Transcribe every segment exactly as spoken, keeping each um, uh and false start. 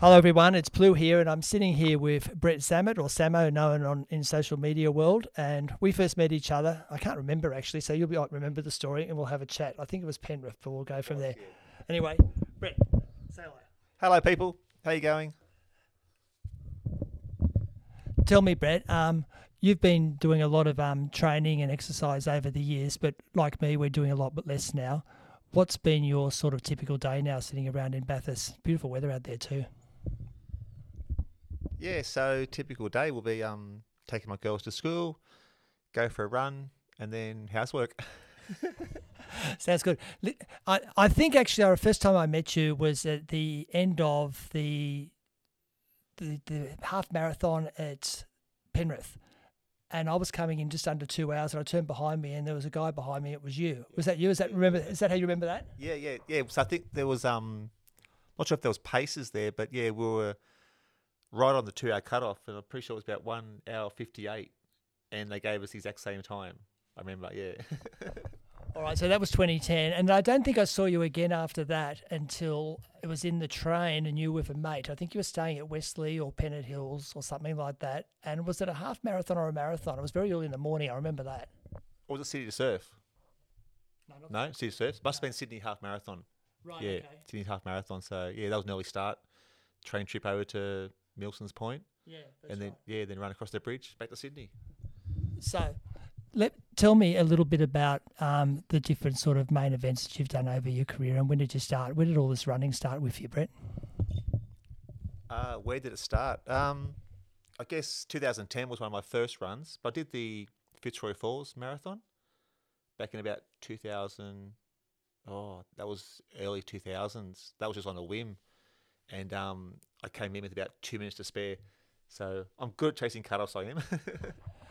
Hello everyone, it's Blue here, and I'm sitting here with Brett Sammet, or Samo, known on in social media world. And we first met each other, I can't remember actually, so you'll be like, remember the story, and we'll have a chat. I think it was Penrith, but we'll go from there. Anyway, Brett, say hello. Hello people, how you going? Tell me, Brett, um, you've been doing a lot of um, training and exercise over the years, but like me, we're doing a lot but less now. What's been your sort of typical day now, sitting around in Bathurst? Beautiful weather out there too. Yeah, so typical day will be um, taking my girls to school, go for a run, and then housework. Sounds good. I, I think actually our first time I met you was at the end of the, the the half marathon at Penrith, and I was coming in just under two hours, and I turned behind me, and there was a guy behind me. It was you. Was that you? Is that remember? Is that how you remember that? Yeah, yeah, yeah. So I think there was um, not sure if there was paces there, but yeah, we were right on the two-hour cutoff, and I'm pretty sure it was about one hour fifty-eight, and they gave us the exact same time. I remember, yeah. All right, so that was twenty ten, and I don't think I saw you again after that until it was in the train and you were with a mate. I think you were staying at Wesley or Pennant Hills or something like that, and was it a half marathon or a marathon? It was very early in the morning, I remember that. Or was it City to Surf? No, not no City to Surf. It must no. have been Sydney Half Marathon. Right, yeah, okay. Sydney Half Marathon, so yeah, that was an early start. Train trip over to Milsons Point, yeah, that's and then right. yeah, then run across the bridge back to Sydney. So, let tell me a little bit about um, the different sort of main events that you've done over your career, and when did you start? Where did all this running start with you, Brett? Uh, where did it start? Um, I guess two thousand ten was one of my first runs. But I did the Fitzroy Falls Marathon back in about two thousand. Oh, that was early two thousands. That was just on a whim, and um. I came in with about two minutes to spare, so I'm good at chasing cutoffs, I am.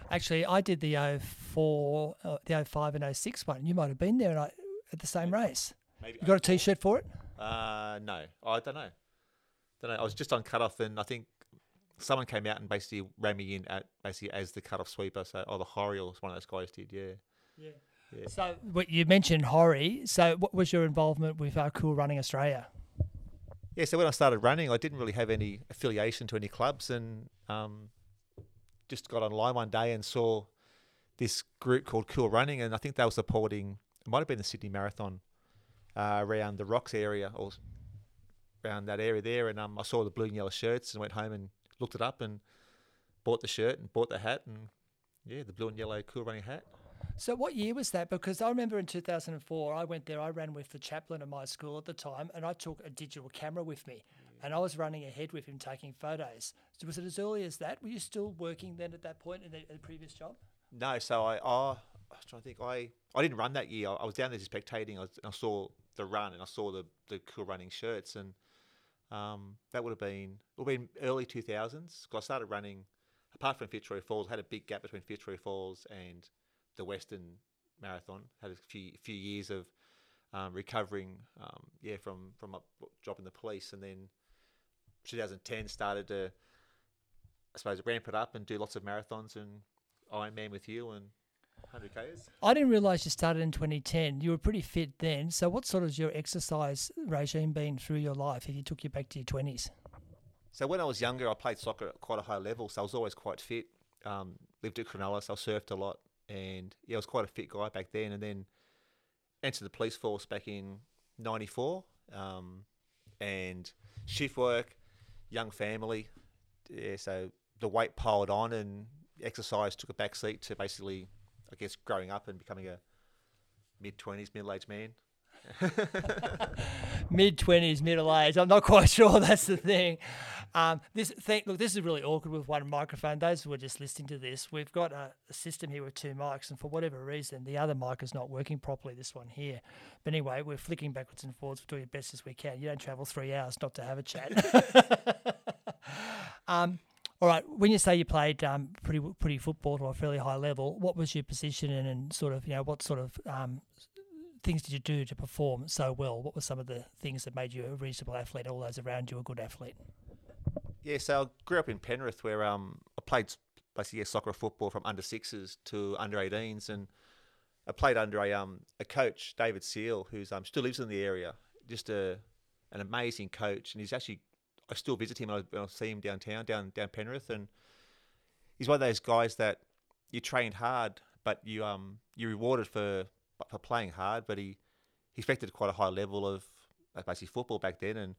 Actually, I did the oh four, uh, the oh five and oh six one. You might have been there and I, at the same maybe, race. Maybe you got a T-shirt for it? Uh, no, I don't know. Don't know. I was just on cutoff, and I think someone came out and basically ran me in at basically as the cutoff sweeper. So, oh, the Horry or one of those guys did, yeah. Yeah. yeah. So what you mentioned Horry. So what was your involvement with uh, Cool Running Australia? Yeah, so when I started running, I didn't really have any affiliation to any clubs, and um, just got online one day and saw this group called Cool Running, and I think they were supporting, it might have been the Sydney Marathon uh, around the Rocks area, or around that area there, and um, I saw the blue and yellow shirts and went home and looked it up and bought the shirt and bought the hat, and yeah, the blue and yellow Cool Running hat. So what year was that? Because I remember in two thousand four, I went there, I ran with the chaplain of my school at the time, and I took a digital camera with me, yeah. and I was running ahead with him taking photos. So was it as early as that? Were you still working then at that point in the, in the previous job? No, so I, uh, I was trying to think, I, I didn't run that year. I, I was down there just spectating, I, was, I saw the run, and I saw the, the Cool Running shirts, and um, that would have been, it would have been early two thousands, because I started running, apart from Fitzroy Falls, I had a big gap between Fitzroy Falls and the Western Marathon, had a few few years of um, recovering, um, yeah, from from up, dropping the police, and then twenty ten started to, I suppose, ramp it up and do lots of marathons and Ironman with you and one hundred Ks. I didn't realise you started in twenty ten. You were pretty fit then. So what sort of your exercise regime been through your life if you took you back to your twenties? So when I was younger, I played soccer at quite a high level, so I was always quite fit. Um, lived at Cronulla, so I surfed a lot. And yeah, I was quite a fit guy back then, and then entered the police force back in ninety-four, um, and shift work, young family. Yeah, so the weight piled on and exercise took a back seat to basically, I guess, growing up and becoming a mid-twenties, middle-aged man. Mid-twenties, middle-aged. I'm not quite sure that's the thing. Um, this thing, look, this is really awkward with one microphone. Those who are just listening to this, we've got a, a system here with two mics, and for whatever reason, the other mic is not working properly, this one here. But anyway, we're flicking backwards and forwards. We're doing the best as we can. You don't travel three hours not to have a chat. um, all right, when you say you played um, pretty pretty football to a fairly high level, what was your position and, and sort of, you know, what sort of um, things did you do to perform so well? What were some of the things that made you a reasonable athlete, all those around you a good athlete? Yeah, so I grew up in Penrith where um, I played basically yeah, soccer or football from under sixes to under eighteens, and I played under a um a coach, David Seal, who's um still lives in the area. Just a an amazing coach, and he's actually I still visit him, and I, I see him downtown, down down Penrith, and he's one of those guys that you trained hard, but you um you're rewarded for for playing hard. But he he expected quite a high level of like basically football back then, and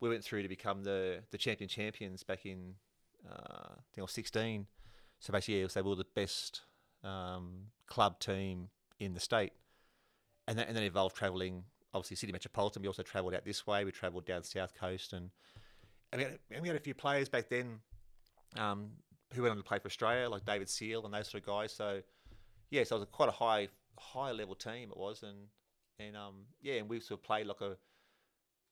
we went through to become the the champion champions back in uh, I think I was sixteen. So basically, yeah, so we were the best um, club team in the state, and that and that involved travelling. Obviously, Sydney Metropolitan. We also travelled out this way. We travelled down the south coast, and and we, had, and we had a few players back then um, who went on to play for Australia, like David Seal and those sort of guys. So, yeah, so it was a, quite a high high level team it was, and and um yeah, and we sort of played like a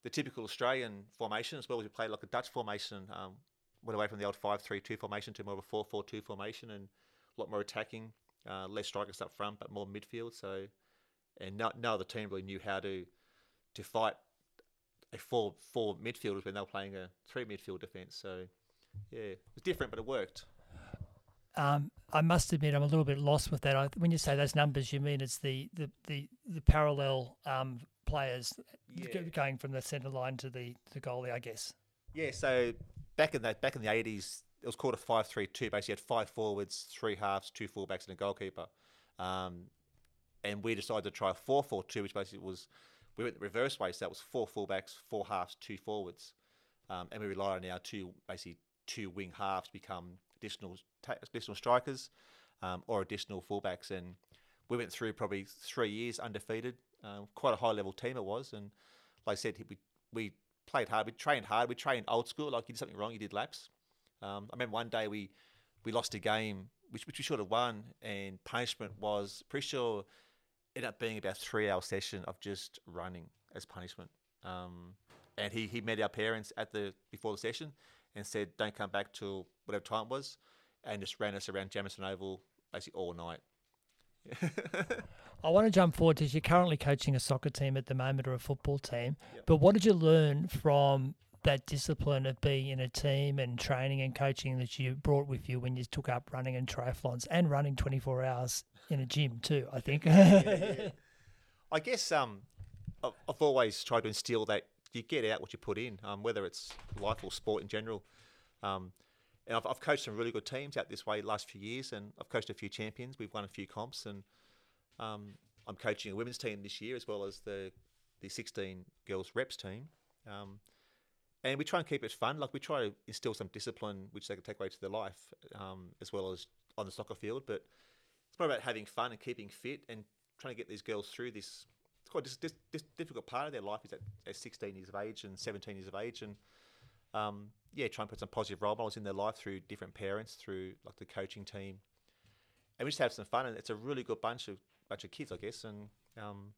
the typical Australian formation as well. We played like a Dutch formation. Um, went away from the old five three two formation to more of a four four two formation, and a lot more attacking, uh, less strikers up front, but more midfield. So. And no, no other team really knew how to to fight a four four midfielders when they were playing a three midfield defence. So, yeah, it was different, but it worked. Um, I must admit I'm a little bit lost with that. I, when you say those numbers, you mean it's the, the, the, the parallel um, players yeah. going from the centre line to the, the goalie, I guess. Yeah, so back in the, back in the eighties, it was called a five three two. Basically, you had five forwards, three halves, two fullbacks and a goalkeeper. Um And we decided to try four four two, which basically was, we went the reverse way, so that was four fullbacks, four halves, two forwards. Um, and we relied on our two, basically two wing halves become additional ta- additional strikers um, or additional fullbacks. And we went through probably three years undefeated, um, quite a high-level team it was. And like I said, we we played hard, we trained hard, we trained old school, like you did something wrong, you did laps. Um, I remember one day we, we lost a game, which, which we should have won, and punishment was pretty sure... ended up being about a three-hour session of just running as punishment. Um, and he, he met our parents at the before the session and said, don't come back till whatever time it was, and just ran us around Jamison Oval basically all night. I want to jump forward because you're currently coaching a soccer team at the moment or a football team, yep. But what did you learn from that discipline of being in a team and training and coaching that you brought with you when you took up running and triathlons and running twenty-four hours in a gym too, I think? yeah, yeah, yeah. I guess um, I've, I've always tried to instill that you get out what you put in, um, whether it's life or sport in general. Um, and I've, I've coached some really good teams out this way the last few years, and I've coached a few champions. We've won a few comps, and um, I'm coaching a women's team this year as well as the, the sixteen girls reps team. Um, And we try and keep it fun. Like, we try to instill some discipline, which they can take away to their life, um, as well as on the soccer field. But it's more about having fun and keeping fit and trying to get these girls through this. It's quite this, this difficult part of their life is at, at sixteen years of age and seventeen years of age. And, um, yeah, try and put some positive role models in their life through different parents, through, like, the coaching team. And we just have some fun. And it's a really good bunch of bunch of kids, I guess. And um,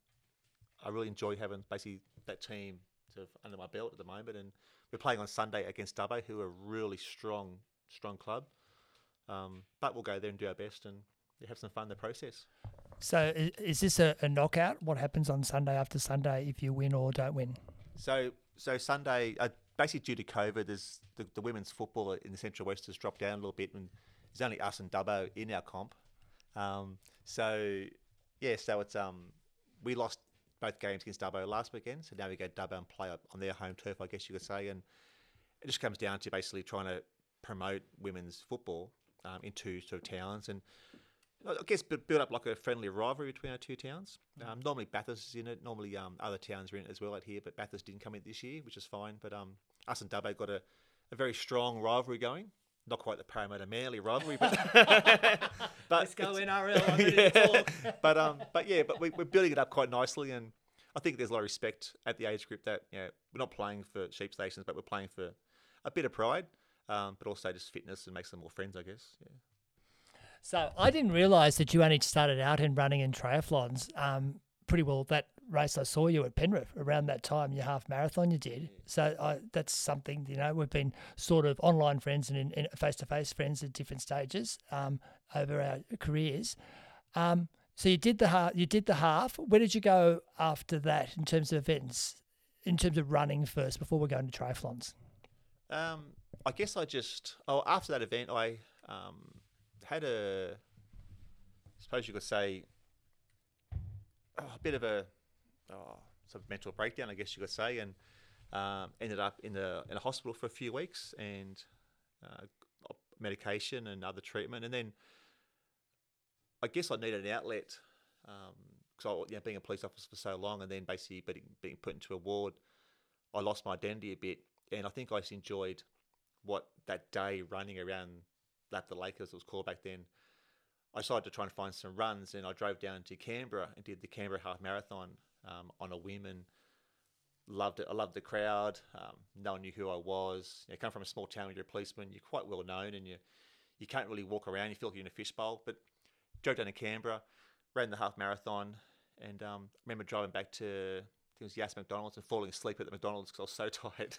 I really enjoy having, basically, that team sort of under my belt at the moment, and we're playing on Sunday against Dubbo, who are a really strong, strong club. Um, but we'll go there and do our best and have some fun in the process. So, is, is this a, a knockout? What happens on Sunday after Sunday if you win or don't win? So, so Sunday, uh, basically due to COVID, there's the, the women's football in the Central West has dropped down a little bit, and there's only us and Dubbo in our comp. Um, so, yeah, so it's um, we lost both games against Dubbo last weekend, so now we go Dubbo and play on their home turf, I guess you could say, and it just comes down to basically trying to promote women's football um, into sort of towns, and I guess build up like a friendly rivalry between our two towns. Um, normally Bathurst is in it, normally um, other towns are in it as well out here, but Bathurst didn't come in this year, which is fine, but um, us and Dubbo got a, a very strong rivalry going. Not quite the Parramatta Manly rivalry, but, but let's go N R L. I'm ready yeah. to talk. But um, but yeah, but we, we're building it up quite nicely, and I think there's a lot of respect at the age group that you know, we're not playing for sheep stations, but we're playing for a bit of pride, um, but also just fitness and make some more friends, I guess. Yeah. So I didn't realise that you only started out in running and triathlons. Um, pretty well that race I saw you at Penrith around that time, your half marathon you did. So I, that's something, you know, we've been sort of online friends and in, in face-to-face friends at different stages um, over our careers. Um, so you did the half, you did the half. Where did you go after that in terms of events, in terms of running first before we're going to triathlons? Um, I guess I just, oh, after that event, I um, had a, I suppose you could say, oh, a bit of a, Oh, some mental breakdown, I guess you could say, and Um, ended up in the in a hospital for a few weeks and uh, medication and other treatment, and then I guess I needed an outlet because um, you know, being a police officer for so long, and then basically being put into a ward, I lost my identity a bit, and I think I just enjoyed what that day running around Lap the Lake, as it was called back then. I decided to try and find some runs, and I drove down to Canberra and did the Canberra Half Marathon um, on a whim, and loved it. I loved the crowd. Um, no one knew who I was. You know, come from a small town where you're a policeman, you're quite well known, and you you can't really walk around. You feel like you're in a fishbowl. But drove down to Canberra, ran the half marathon, and um, remember driving back to I think it was Yas McDonald's and falling asleep at the McDonald's because I was so tired.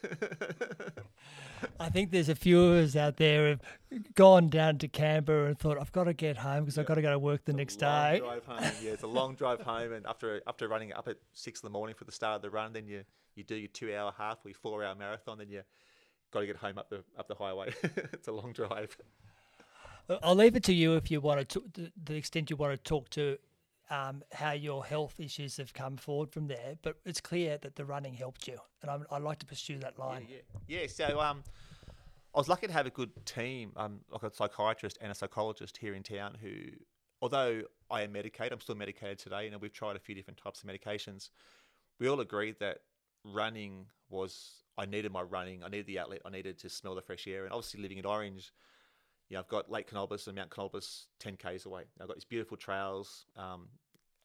I think there's a few of us out there who've gone down to Canberra and thought, I've got to get home because yeah, I've got to go to work the it's next a long day. Drive home. Yeah, it's a long drive home, and after after running up at six in the morning for the start of the run, then you, you do your two hour half or your four hour marathon, then you got to get home up the up the highway. It's a long drive. I'll leave it to you if you want to, to the extent you want to talk to. Um, how your health issues have come forward from there, but it's clear that the running helped you, and I'm, I'd like to pursue that line. Yeah, yeah. yeah so um, I was lucky to have a good team, um, like a psychiatrist and a psychologist here in town who, although I am medicated, I'm still medicated today, and we've tried a few different types of medications. We all agreed that running was, I needed my running, I needed the outlet, I needed to smell the fresh air, and obviously living in Orange, you know, I've got Lake Canobas and Mount Canobas ten kays away. I've got these beautiful trails. Um,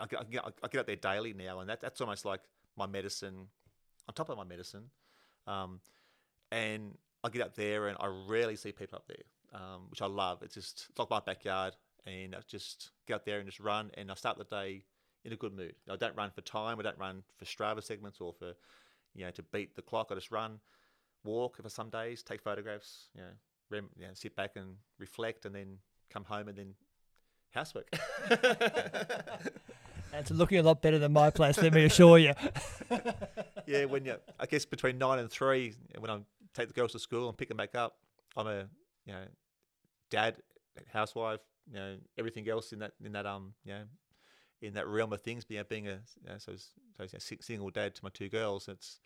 I, I, I, I get up there daily now, and that, that's almost like my medicine, on top of my medicine. Um, and I get up there, and I rarely see people up there, um, which I love. It's just it's like my backyard, and I just get up there and just run, and I start the day in a good mood. I don't run for time. I don't run for Strava segments or for, you know, to beat the clock. I just run, walk for some days, take photographs, you know. Rem, you know, sit back and reflect, and then come home and then housework. It's looking a lot better than my place, let me assure you. Yeah, when you, I guess between nine and three, when I take the girls to school and pick them back up, I'm a you know dad, housewife, you know everything else in that in that um you know in that realm of things. But, you know, being a you know, so, so single dad to my two girls, it's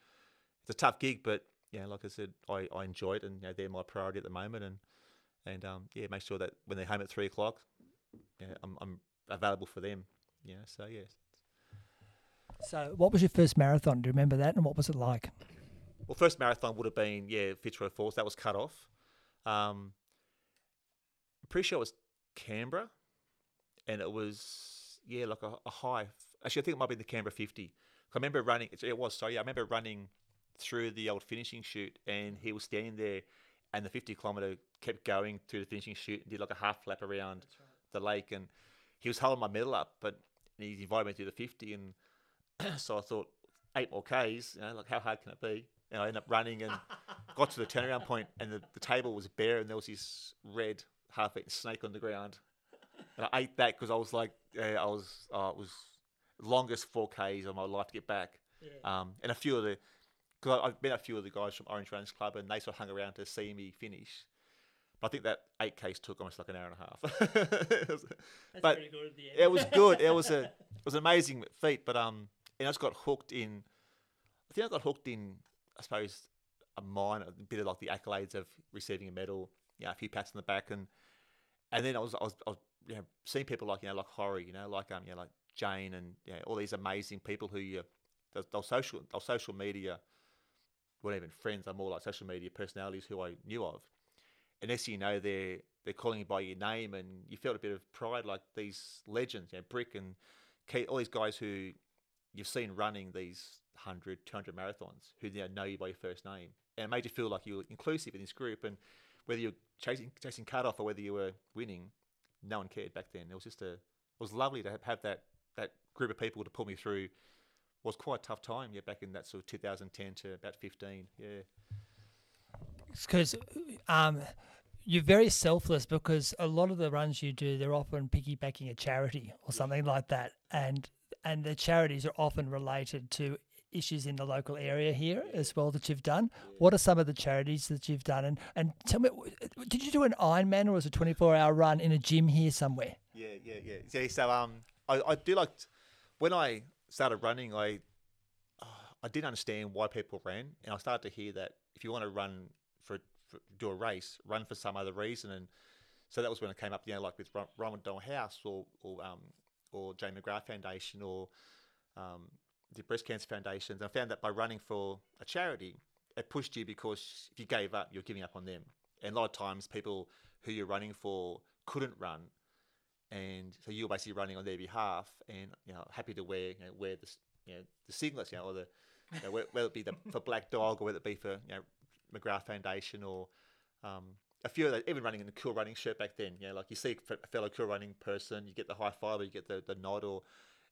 it's a tough gig, but. Yeah, like I said, I, I enjoy it, and you know, they're my priority at the moment, and and um yeah, make sure that when they're home at three o'clock, yeah, I'm I'm available for them. Yeah, so yeah. So, what was your first marathon? Do you remember that, and what was it like? Well, first marathon would have been yeah Fitzroy Falls. That was cut off. Um, I'm pretty sure it was Canberra, and it was yeah like a, a high. Actually, I think it might be the Canberra fifty. I remember running. It was sorry, I remember running. Through the old finishing chute, and he was standing there, and the fifty kilometre kept going through the finishing chute and did like a half lap around right. the lake, and he was holding my medal up, but he invited me to the fifty, and so I thought eight more Ks, you know, like how hard can it be? And I ended up running and got to the turnaround point, and the, the table was bare, and there was this red half-eaten snake on the ground, and I ate that because I was like, yeah, I was, oh, it was longest four Ks of my life to get back, yeah. um, and a few of the. Because I've met a few of the guys from Orange Runners Club, and they sort of hung around to see me finish. But I think that eight Ks took almost like an hour and a half. It was, That's but pretty good at the end. It was good. It was a it was an amazing feat. But um, and I just got hooked in. I think I got hooked in. I suppose a minor, a bit of like the accolades of receiving a medal, you know, a few pats on the back, and and then I was I was, I was you know, seeing people like you know like Horry, you know like um you know, like Jane and you know, all these amazing people who you they'll, they'll social they'll social media. Weren't even friends. I'm more like social media personalities who I knew of. Unless you know they're they're calling you by your name, and you felt a bit of pride, like these legends, you know, Brick and Keith, all these guys who you've seen running these one hundred, two hundred marathons, who you know, know you by your first name, and it made you feel like you were inclusive in this group. And whether you're chasing chasing cutoff or whether you were winning, no one cared back then. It was just a it was lovely to have, have that that group of people to pull me through. Was quite a tough time, yeah, back in that sort of two thousand ten to about fifteen, yeah. Because um, you're very selfless, because a lot of the runs you do, they're often piggybacking a charity or something like that, and and the charities are often related to issues in the local area here as well that you've done. Yeah. What are some of the charities that you've done? And, and tell me, did you do an Ironman or was it a twenty-four hour run in a gym here somewhere? Yeah, yeah, yeah. yeah so um, I, I do like, when I... started running, I, I did understand why people ran, and I started to hear that if you want to run for, for do a race, run for some other reason. And so that was when I came up, you know, like with Rowan Doyle House or or um or Jane McGrath Foundation or um the Breast Cancer Foundations. And I found that by running for a charity, it pushed you, because if you gave up, you're giving up on them. And a lot of times, people who you're running for couldn't run, and so you're basically running on their behalf. And you know, happy to wear you know, wear the you know the singlets, you know, or the you know, whether, whether it be the, for Black Dog, or whether it be for you know McGrath Foundation, or um, a few of those. Even running in the Cool Running shirt back then, you know, like you see a fellow Cool Running person, you get the high five, or you get the, the nod, or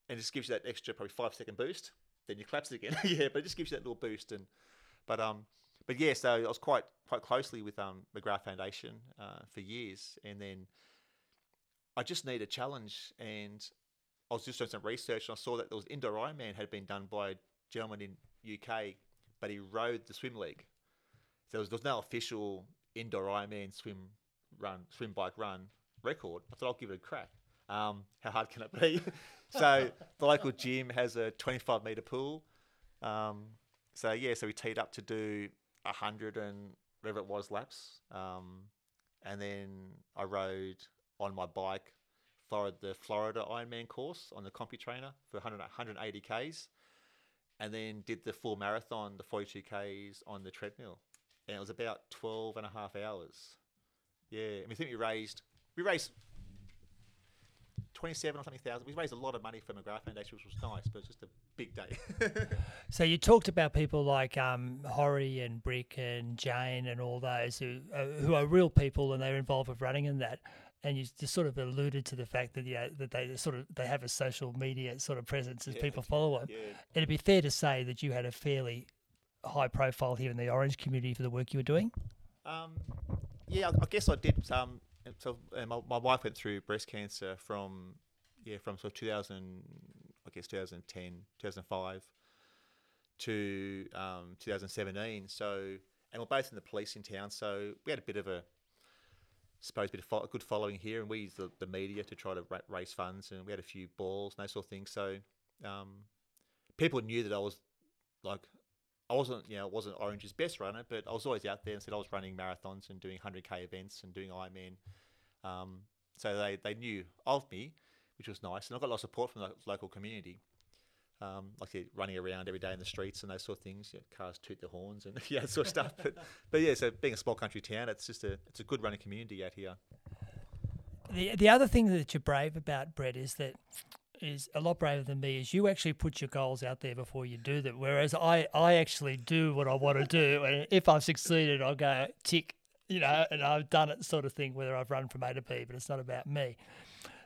and it just gives you that extra probably five second boost. Then you collapse it again, yeah. But it just gives you that little boost, and but um. But yeah, so I was quite quite closely with um, McGrath Foundation uh, for years, and then I just needed a challenge, and I was just doing some research, and I saw that there was indoor Ironman had been done by a gentleman in U K, but he rode the swim leg. So there was, there was no official indoor Ironman swim run swim bike run record. I thought I'll give it a crack. Um, how hard can it be? So the local gym has a twenty-five meter pool. Um, so yeah, so we teed up to do a hundred and whatever it was laps, um, and then I rode on my bike followed the Florida Ironman course on the CompuTrainer for one hundred, one hundred eighty k's, and then did the full marathon, the forty-two k's on the treadmill, and it was about twelve and a half hours. Yeah, and we think we raised we raised twenty-seven or something thousand. We raised a lot of money for McGrath Foundation, which was nice, but it was just a big day. So you talked about people like um, Horry and Brick and Jane and all those who uh, who are real people, and they're involved with running in that. And you just sort of alluded to the fact that yeah, that they sort of they have a social media sort of presence as yeah. people follow them. Yeah. It'd be fair to say that you had a fairly high profile here in the Orange community for the work you were doing. Um, yeah, I, I guess I did some. So and my, my wife went through breast cancer from yeah from sort of two thousand, I guess two thousand ten, two thousand five to um, two thousand seventeen. So and we're both in the police in town, so we had a bit of a I suppose a bit of fo- a good following here, and we used the, the media to try to ra- raise funds, and we had a few balls and those sort of things. So um, people knew that I was like I wasn't, you know, wasn't Orange's best runner, but I was always out there and said I was running marathons and doing one hundred k events and doing Ironman. Um, so they, they knew of me, which was nice. And I got a lot of support from the local community. Um, like they're running around every day in the streets and those sort of things. Yeah, cars toot their horns and yeah, that sort of stuff. But, but yeah, so being a small country town, it's just a it's a good running community out here. The the other thing that you're brave about, Brett, is that. is a lot braver than me, is you actually put your goals out there before you do them, whereas I, I actually do what I want to do, and if I've succeeded, I'll go tick, you know, and I've done it sort of thing, whether I've run from A to B, but it's not about me.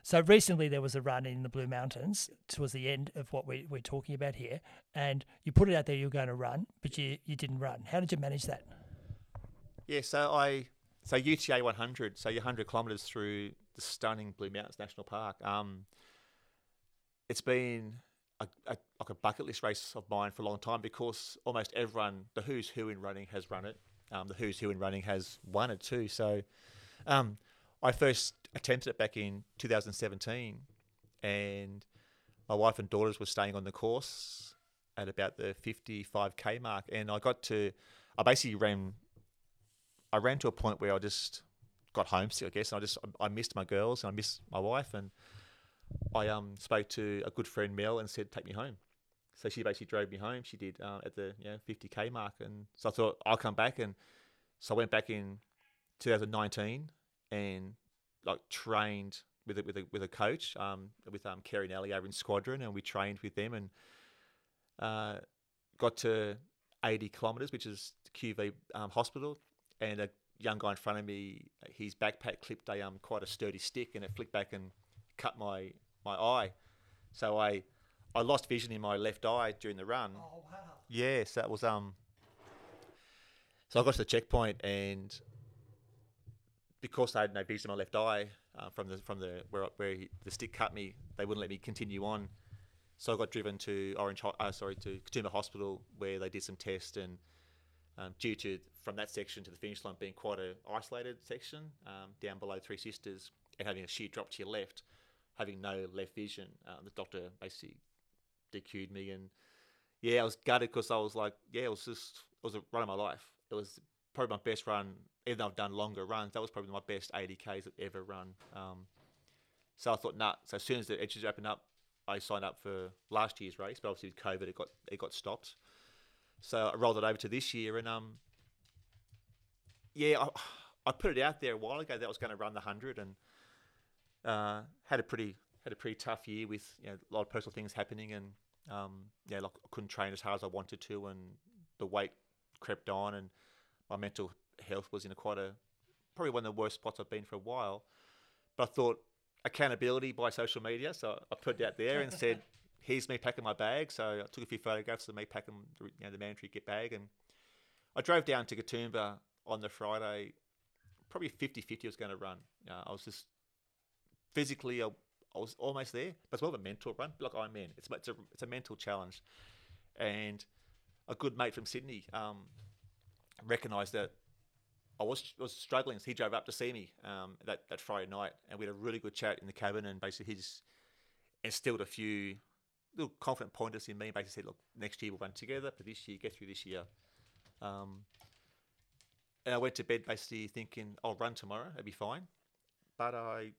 So recently there was a run in the Blue Mountains towards the end of what we, we're talking about here, and you put it out there you were going to run, but you, you didn't run. How did you manage that? Yeah, so I so U T A one hundred, so you're one hundred kilometres through the stunning Blue Mountains National Park. Um It's been a, a, like a bucket list race of mine for a long time, because almost everyone, the who's who in running has run it. Um, the who's who in running has won it too. So um, I first attempted it back in two thousand seventeen, and my wife and daughters were staying on the course at about the fifty-five k mark. And I got to, I basically ran, I ran to a point where I just got homesick, I guess. And I just, I missed my girls and I missed my wife, and I um spoke to a good friend, Mel, and said, take me home. So she basically drove me home. She did uh, at the you know, fifty k mark. And so I thought, I'll come back. And so I went back in two thousand nineteen and like trained with a, with a, with a coach, um, with um, Kerry and Ellie over in Squadron, and we trained with them, and uh, got to eighty kilometres, which is the Q V um, hospital. And a young guy in front of me, his backpack clipped a um quite a sturdy stick, and it flicked back and cut my my eye. So I I lost vision in my left eye during the run. Oh wow. Yeah, so that was um so I got to the checkpoint, and because I had no vision in my left eye uh, from the from the where where he, the stick cut me, they wouldn't let me continue on. So I got driven to Orange uh, sorry to Katoomba Hospital, where they did some tests, and um, due to from that section to the finish line being quite a isolated section, um, down below Three Sisters, and having a sheer drop to your left, having no left vision, um, the doctor basically D Q'd me, and yeah, I was gutted because I was like, yeah, it was just, it was a run of my life. It was probably my best run, even though I've done longer runs, that was probably my best eighty Ks I've ever run. Um, so I thought, nah, so as soon as the edges opened up, I signed up for last year's race, but obviously with COVID, it got it got stopped. So I rolled it over to this year, and um, yeah, I, I put it out there a while ago that I was going to run the hundred, and uh, had a pretty had a pretty tough year with, you know, a lot of personal things happening, and um, yeah, like I couldn't train as hard as I wanted to, and the weight crept on, and my mental health was in a quite a probably one of the worst spots I've been for a while. But I thought, accountability by social media, so I put it out there and said, here's me packing my bag. So I took a few photographs of me packing, you know, the mandatory get bag, and I drove down to Katoomba on the Friday, probably fifty fifty I was going to run. uh, I was just physically I, I was almost there, but it's more of a mental run, like I'm in it's, it's, a, it's a mental challenge. And a good mate from Sydney um, recognised that I was was struggling, so he drove up to see me um, that, that Friday night, and we had a really good chat in the cabin, and basically he just instilled a few little confident pointers in me, and basically said, look, next year we'll run together, but this year, get through this year. Um, and I went to bed basically thinking, I'll run tomorrow, it'll be fine. But I,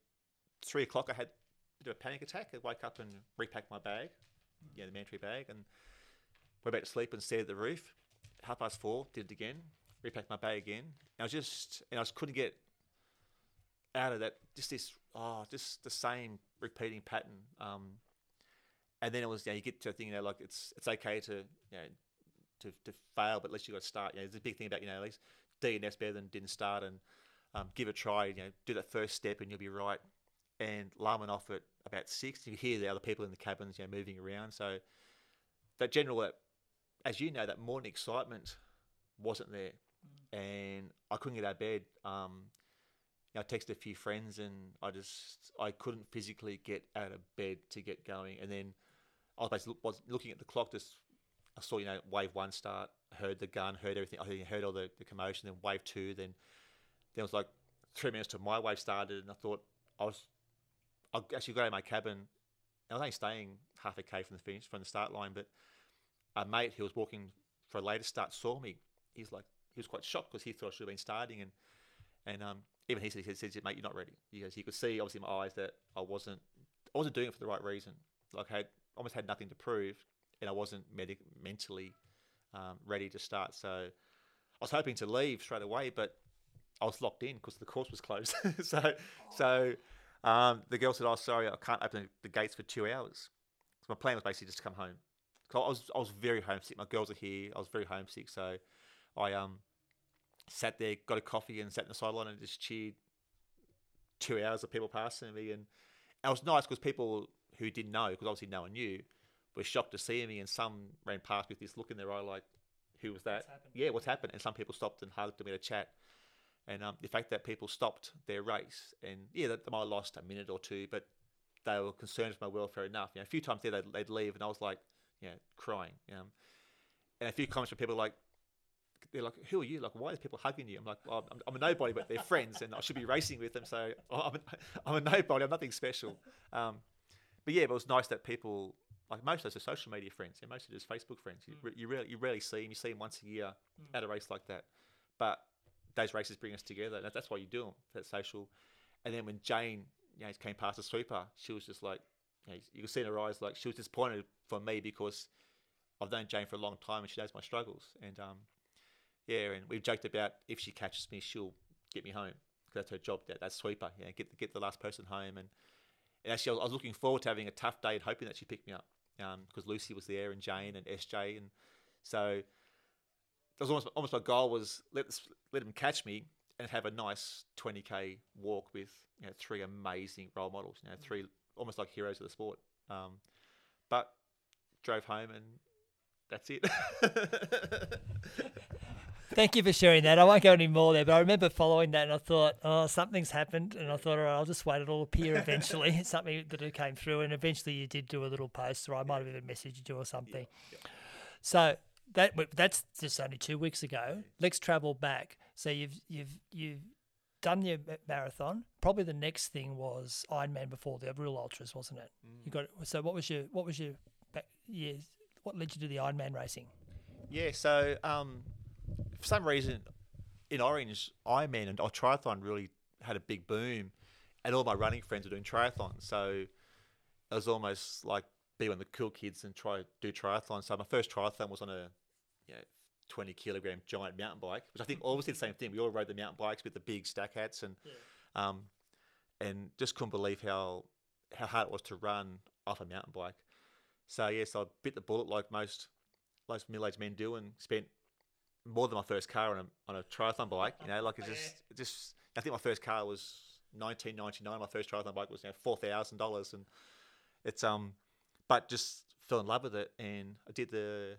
three o'clock, I had a bit of a panic attack. I woke up and repacked my bag, yeah, the mandatory bag, and went back to sleep and stared at the roof. At half past four, did it again. Repacked my bag again. And I was just, and I just couldn't get out of that. Just this, oh, just the same repeating pattern. Um, and then it was, you know, you get to a thing, you know, like it's it's okay to, you know, to to fail, but at least you got to start. You know, there's a big thing about, you know, at least D N F's better than didn't start, and um, give it a try. You know, do that first step, and you'll be right. And Larman off at about six, you hear the other people in the cabins, you know, moving around. So that general, uh, as you know, that morning excitement wasn't there. And I couldn't get out of bed. Um, you know, I texted a few friends, and I just I couldn't physically get out of bed to get going. And then I was basically look, was looking at the clock. Just I saw, you know, wave one start, heard the gun, heard everything. I heard all the, the commotion. Then wave two. Then there was like three minutes till my wave started, and I thought I was I actually got out of my cabin. And I was only staying half a k from the finish from the start line, but a mate who was walking for a later start saw me. He's like. He was quite shocked because he thought I should have been starting, and and um, even he said, he said, mate, you're not ready. He goes, he could see obviously in my eyes that I wasn't, I wasn't doing it for the right reason. Like I had, almost had nothing to prove, and I wasn't medic mentally um, ready to start. So I was hoping to leave straight away, but I was locked in because the course was closed. so so um, the girl said, oh, sorry, I can't open the gates for two hours. So my plan was basically just to come home. I was I was very homesick. My girls are here. I was very homesick, so I um. sat there, got a coffee, and sat in the sideline and just cheered two hours of people passing me. And it was nice because people who didn't know, because obviously no one knew, were shocked to see me, and some ran past with this look in their eye like, who was that? What's yeah, what's happened? And some people stopped and hugged me to chat. And um, the fact that people stopped their race, and yeah, they might have lost a minute or two, but they were concerned for my welfare enough. You know, a few times there they'd, they'd leave, and I was like, you know, crying. You know? And a few comments from people like, they're like, who are you? Like, why are people hugging you? I'm like, oh, I'm, I'm a nobody, but they're friends, and I should be racing with them. So oh, I'm, a, I'm a nobody. I'm nothing special. Um, but yeah, but it was nice that people, like most of those are social media friends, and most of those are just Facebook friends. You, mm. you, rarely, you rarely see them. You see them once a year mm. at a race like that. But those races bring us together. And that's why you do them, that social. And then when Jane, you know, came past the sweeper, she was just like, you know, you could see in her eyes, like she was disappointed for me because I've known Jane for a long time, and she knows my struggles. And um, yeah, and we've joked about if she catches me, she'll get me home, because that's her job. That that's sweeper, yeah, get the, get the last person home. And, and actually, I was, I was looking forward to having a tough day and hoping that she picked me up, um, because Lucy was there, and Jane and S J, and so that was almost almost my goal was let let them catch me and have a nice twenty K walk with, you know, three amazing role models, you know, three almost like heroes of the sport. Um, but drove home, and that's it. Thank you for sharing that. I won't go any more there, but I remember following that, and I thought, oh, something's happened. And I thought, all right, I'll just wait. It'll appear eventually. Something that came through, and eventually you did do a little post, or I might have even messaged you or something. Yeah, yeah. So that that's just only two weeks ago. Yeah. Let's travel back. So you've you've you've done your marathon. Probably the next thing was Ironman before the real ultras, wasn't it? Mm. You got so what was your what was your back years? what led you to the Ironman racing? Yeah, so um, for some reason in Orange, Ironman and triathlon really had a big boom, and all my running friends were doing triathlon. So it was almost like be one of the cool kids and try do triathlon. So my first triathlon was on a you know, twenty kilogram giant mountain bike, which I think all did the same thing. We all rode the mountain bikes with the big stack hats, and yeah. um, and just couldn't believe how how hard it was to run off a mountain bike. So yes, I bit the bullet like most most middle-aged men do, and spent more than my first car on a, on a triathlon bike. You know, like it's just yeah. just. I think my first car was nineteen ninety-nine. My first triathlon bike was you know, four thousand dollars, and it's um. But just fell in love with it, and I did the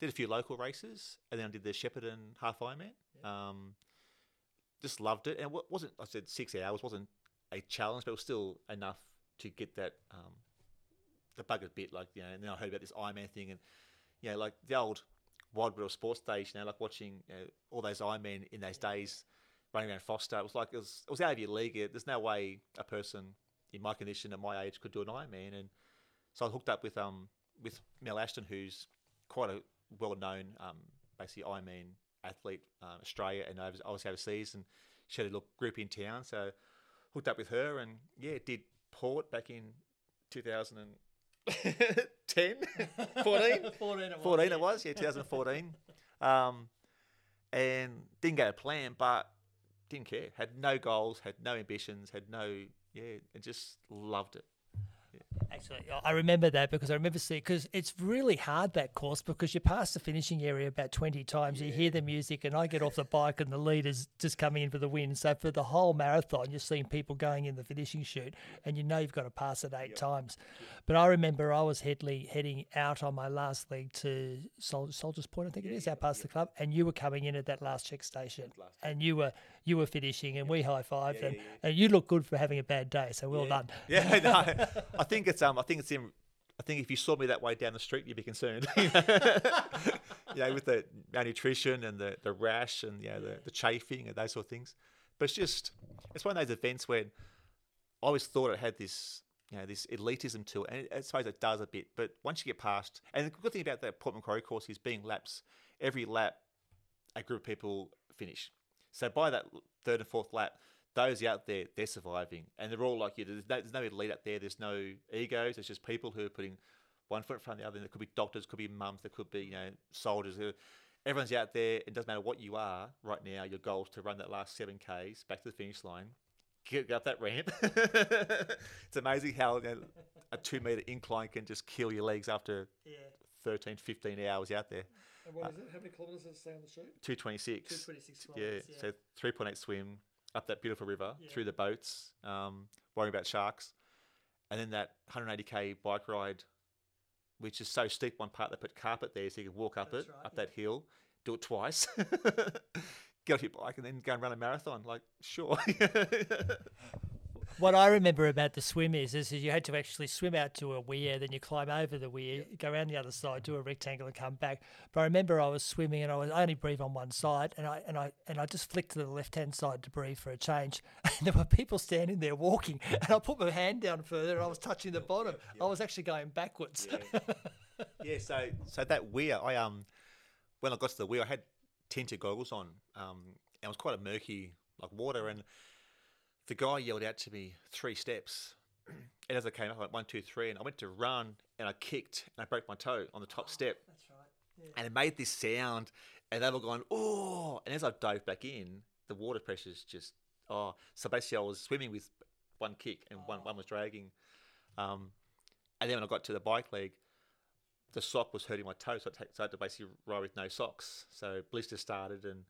did a few local races, and then I did the Shepparton Half Ironman. Yeah. Um, just loved it, and it wasn't I said six hours wasn't a challenge, but it was still enough to get that um, the bug a bit. Like you know, and then I heard about this Ironman thing, and you know, like the old Wide World Sports Days, you know, like watching you know, all those Ironmen in those yeah. days running around Foster. It was like it was it was out of your league. There's no way a person in my condition at my age could do an Ironman, and so I hooked up with um with Mel Ashton, who's quite a well-known um basically Ironman athlete, um, Australia and obviously overseas, and she had a little group in town. So hooked up with her, and yeah, did Port back in two thousand ten, fourteen, fourteen it was, fourteen yeah. it was, yeah, twenty fourteen, um, and didn't go to plan, but didn't care, had no goals, had no ambitions, had no yeah, and just loved it. Actually, I remember that because I remember seeing, because it's really hard that course because you pass the finishing area about twenty times, yeah. you hear the music, and I get off the bike and the leader's just coming in for the win. So for the whole marathon, you're seeing people going in the finishing chute, and you know you've got to pass it eight yeah. times. Yeah. But I remember I was Headley heading out on my last leg to Sol- Soldiers Point, I think yeah, it is, yeah, out past yeah. the club, and you were coming in at that last check station, last and you were you were finishing, and yeah. we high-fived, yeah, and, yeah, yeah. and you looked good for having a bad day, so well yeah. done. Yeah, no, I think it's Um, I think it's in. I think if you saw me that way down the street, you'd be concerned. you know, with the malnutrition and the, the rash and you know, the the chafing and those sort of things. But it's just it's one of those events where I always thought it had this you know this elitism to it, and I suppose it does a bit. But once you get past, and the good thing about that Port Macquarie course is being laps. Every lap, a group of people finish. So by that third and fourth lap, those out there, they're surviving, and they're all like you. There's no, there's no elite out there. There's no egos. It's just people who are putting one foot in front of the other. And there could be doctors, could be mums, there could be you know soldiers. Everyone's out there. It doesn't matter what you are right now. Your goal is to run that last seven k's back to the finish line, get up that ramp. It's amazing how you know, a two meter incline can just kill your legs after yeah. thirteen, fifteen hours out there. And what uh, is it? How many kilometres does it say on the shoot? Two twenty six. Two twenty six kilometres. Yeah, yeah. So three point eight swim. Up that beautiful river, yeah. through the boats, um, worrying about sharks. And then that one hundred eighty k bike ride, which is so steep, one part they put carpet there so you can walk up That's it, right, up yeah. that hill, do it twice, get off your bike and then go and run a marathon. Like, sure. What I remember about the swim is, is you had to actually swim out to a weir, then you climb over the weir, yep. go around the other side, do a rectangle, and come back. But I remember I was swimming and I was I only breathe on one side, and I and I and I just flicked to the left hand side to breathe for a change. And there were people standing there walking, and I put my hand down further, and I was touching the bottom. Yep, yep. I was actually going backwards. Yeah. yeah. So so that weir, I um, when I got to the weir, I had tinted goggles on, um, and it was quite a murky like water and. The guy yelled out to me, three steps. And as I came up, I went one, two, three. And I went to run and I kicked and I broke my toe on the top oh, step. That's right. Yeah. And it made this sound. And they were going, oh. And as I dove back in, the water pressure's just, oh. So basically, I was swimming with one kick and oh. one, one was dragging. Um, and then when I got to the bike leg, the sock was hurting my toe. So I, take, so I had to basically ride with no socks. So blisters started and,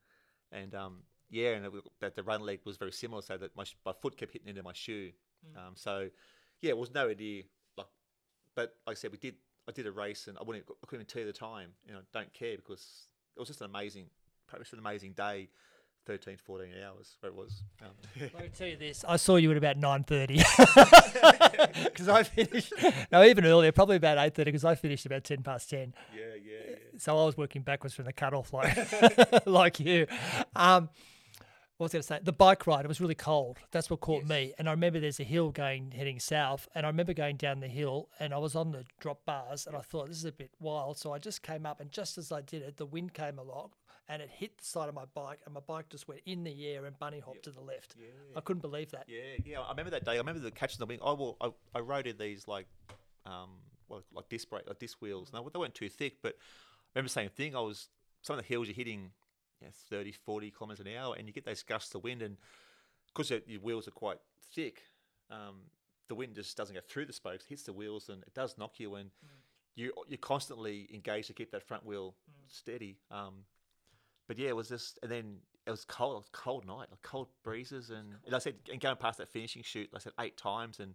and, um, Yeah, and it, that the run leg was very similar, so that my my foot kept hitting into my shoe. Mm. Um, so, yeah, it was no idea. Like, but like I said, we did. I did a race, and I wouldn't. I couldn't even tell you the time. You know, don't care because it was just an amazing, just an amazing day. thirteen, fourteen hours, where it was. Um, I'll tell you this, I saw you at about nine thirty because I finished, no, even earlier, probably about eight thirty because I finished about ten past ten. Yeah, yeah, yeah. So I was working backwards from the cutoff line, like you. Um, what was I going to say? The bike ride. It was really cold. That's what caught yes. me. And I remember there's a hill going heading south, and I remember going down the hill, and I was on the drop bars, and I thought, this is a bit wild. So I just came up, and just as I did it, the wind came along, and it hit the side of my bike, and my bike just went in the air and bunny hopped yep. to the left. Yeah. I couldn't believe that. Yeah, yeah. I remember that day. I remember the catch in the wind. I will. I, I rode in these like, um, well, like disc brake, like disc wheels. No, they weren't too thick, but I remember the same thing. I was some of the hills you're hitting. Yeah, thirty, forty kilometres an hour, and you get those gusts of wind, and because your wheels are quite thick, um, the wind just doesn't go through the spokes, hits the wheels, and it does knock you, and mm. you, you're constantly engaged to keep that front wheel mm. steady. Um, but yeah, it was just, and then it was cold, it was a cold night, like cold breezes, and, and I said, and going past that finishing chute, like I said, eight times, and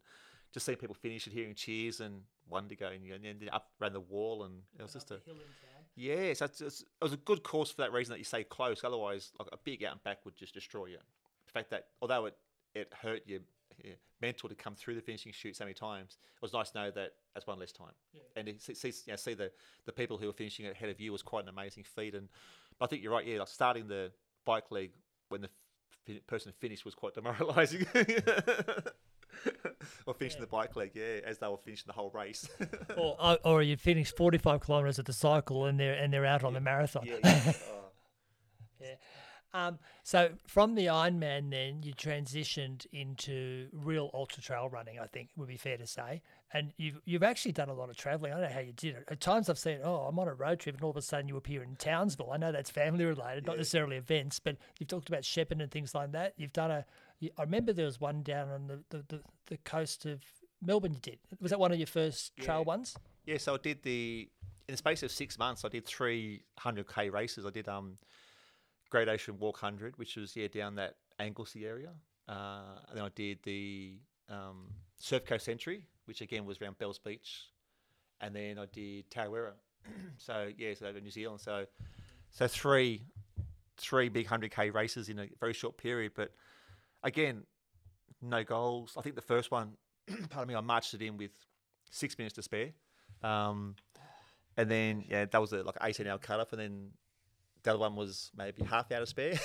just seeing people finish and hearing cheers, and one to go, and, and then up around the wall, and it was just a... Yeah, so it's, it's, it was a good course for that reason that you stay close. Otherwise, like a big out and back would just destroy you. The fact that although it, it hurt your, your mental to come through the finishing chute so many times, it was nice to know that that's one less time. Yeah. And to see, you know, see the, the people who were finishing ahead of you was quite an amazing feat. And but I think you're right, yeah, like starting the bike league when the fin- person finished was quite demoralising. Or finishing yeah. the bike leg, yeah, as they were finishing the whole race. or or you finish forty-five kilometres at the cycle, and they're and they're out yeah. on the marathon. Yeah. yeah. Oh. yeah. Um, so from the Ironman, then you transitioned into real ultra trail running. I think would be fair to say, and you've you've actually done a lot of travelling. I don't know how you did it. At times I've seen, oh, I'm on a road trip, and all of a sudden you appear in Townsville. I know that's family related, yeah. not necessarily events, but you've talked about Shepparton and things like that. You've done a. I remember there was one down on the, the, the, the coast of Melbourne you did. Was that one of your first yeah. trail ones? Yeah, so I did the, in the space of six months, I did three one hundred K races. I did um, Great Ocean Walk one hundred, which was, yeah, down that Anglesey area. Uh, and then I did the um, Surf Coast Century, which again was around Bells Beach. And then I did Tarawera. so, yeah, so over New Zealand. So so three three big one hundred K races in a very short period, but... Again, no goals. I think the first one, pardon me, I marched it in with six minutes to spare. Um, and then, yeah, that was a, like an eighteen-hour cut-off. And then the other one was maybe half hour to spare.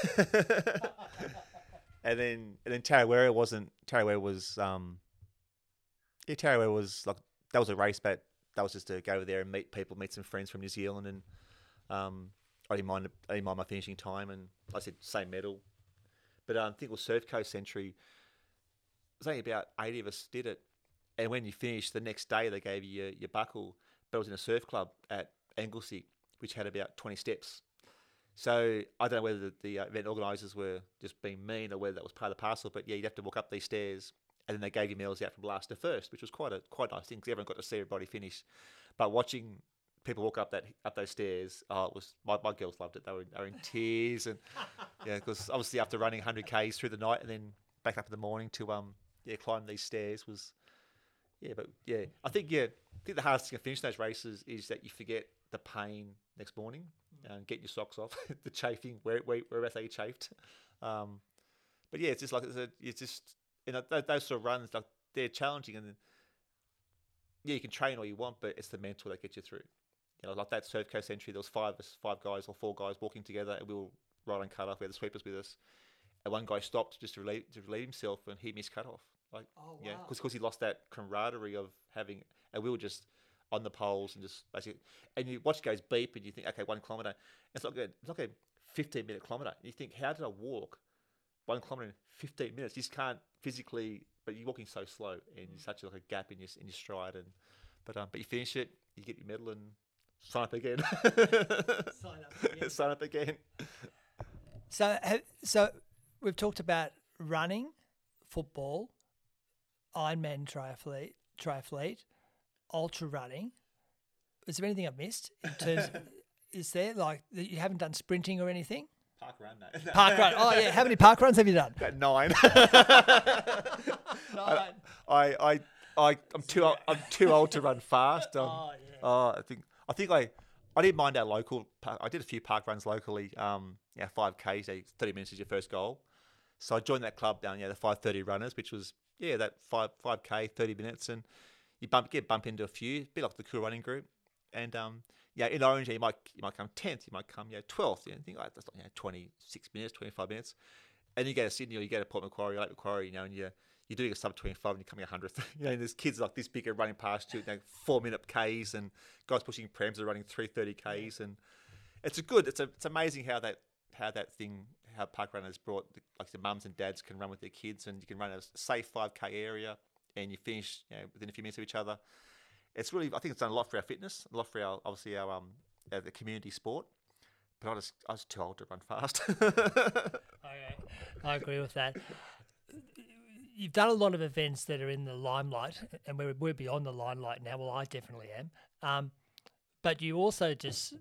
and then and then Tarawera wasn't – Tarawera was um, – yeah, Tarawera was like – that was a race, but that was just to go there and meet people, meet some friends from New Zealand. And um, I, didn't mind, I didn't mind my finishing time. And I said same medal. But um, I think it was Surf Coast Century. It was only about eighty of us did it. And when you finished, the next day they gave you your, your buckle. But I was in a surf club at Anglesey, which had about twenty steps. So I don't know whether the, the event organisers were just being mean or whether that was part of the parcel. But, yeah, you'd have to walk up these stairs. And then they gave you medals out from last to first, which was quite a quite nice thing because everyone got to see everybody finish. But watching people walk up that up those stairs. Oh, it was my, my girls loved it. They were, they were in tears, and yeah, because obviously after running one hundred Ks through the night and then back up in the morning to um yeah climb these stairs was yeah. But yeah, I think yeah, I think the hardest thing to finish those races is that you forget the pain next morning mm. and get your socks off, the chafing where where whereabouts they chafed. Um, but yeah, it's just like it's, a, it's just you know those, those sort of runs like they're challenging, and yeah, you can train all you want, but it's the mental that gets you through. You know, like that Surf Coast Century, there was five five guys or four guys walking together, and we were right on cut-off. We had the sweepers with us. And one guy stopped just to relieve, to relieve himself, and he missed cut-off. Like, oh, wow. Yeah, because he lost that camaraderie of having... And we were just on the poles and just basically... And you watch guys beep, and you think, okay, one kilometre. It's like a, it's like a fifteen-minute kilometre. You think, how did I walk one kilometre in fifteen minutes? You just can't physically... But you're walking so slow, and mm. such like a gap in your in your stride. And But um, but you finish it, you get your medal, and... Sign up again. Sign up again. Sign up again. So, so we've talked about running, football, Ironman triathlete, triathlete, ultra running. Is there anything I've missed in terms? Of, is there like you haven't done sprinting or anything? Park run, no. Park run. Oh yeah. How many park runs have you done? About nine. Nine. I, I, I, I'm too, old, I'm too old to run fast. Um, oh yeah. Oh, I think. I think I, I didn't mind our local. I did a few park runs locally. Um, yeah, five Ks, thirty minutes is your first goal. So I joined that club down, yeah, the five thirty runners, which was yeah, that five five K, thirty minutes, and you bump get bump into a few, a bit like the Cool Running group, and um, yeah, in Orange you might you might come tenth, you might come yeah twelfth, and think like that's like you know, twenty six minutes, twenty five minutes, and you go to Sydney or you go to Port Macquarie, Lake Macquarie, you know, and you're, you're doing a sub twenty-five and you're coming one hundredth. You know, and there's kids like this big are running past you, you know, four-minute Ks, and guys pushing prams are running three thirty Ks. And it's a good, it's a, it's amazing how that, how that thing, how park runners brought, like the mums and dads can run with their kids, and you can run a safe five K area and you finish, you know, within a few minutes of each other. It's really, I think it's done a lot for our fitness, a lot for our, obviously our, um, our the community sport. But I was, I was too old to run fast. Okay, I agree with that. You've done a lot of events that are in the limelight, and we're, we're beyond the limelight now. Well, I definitely am. Um, but you also just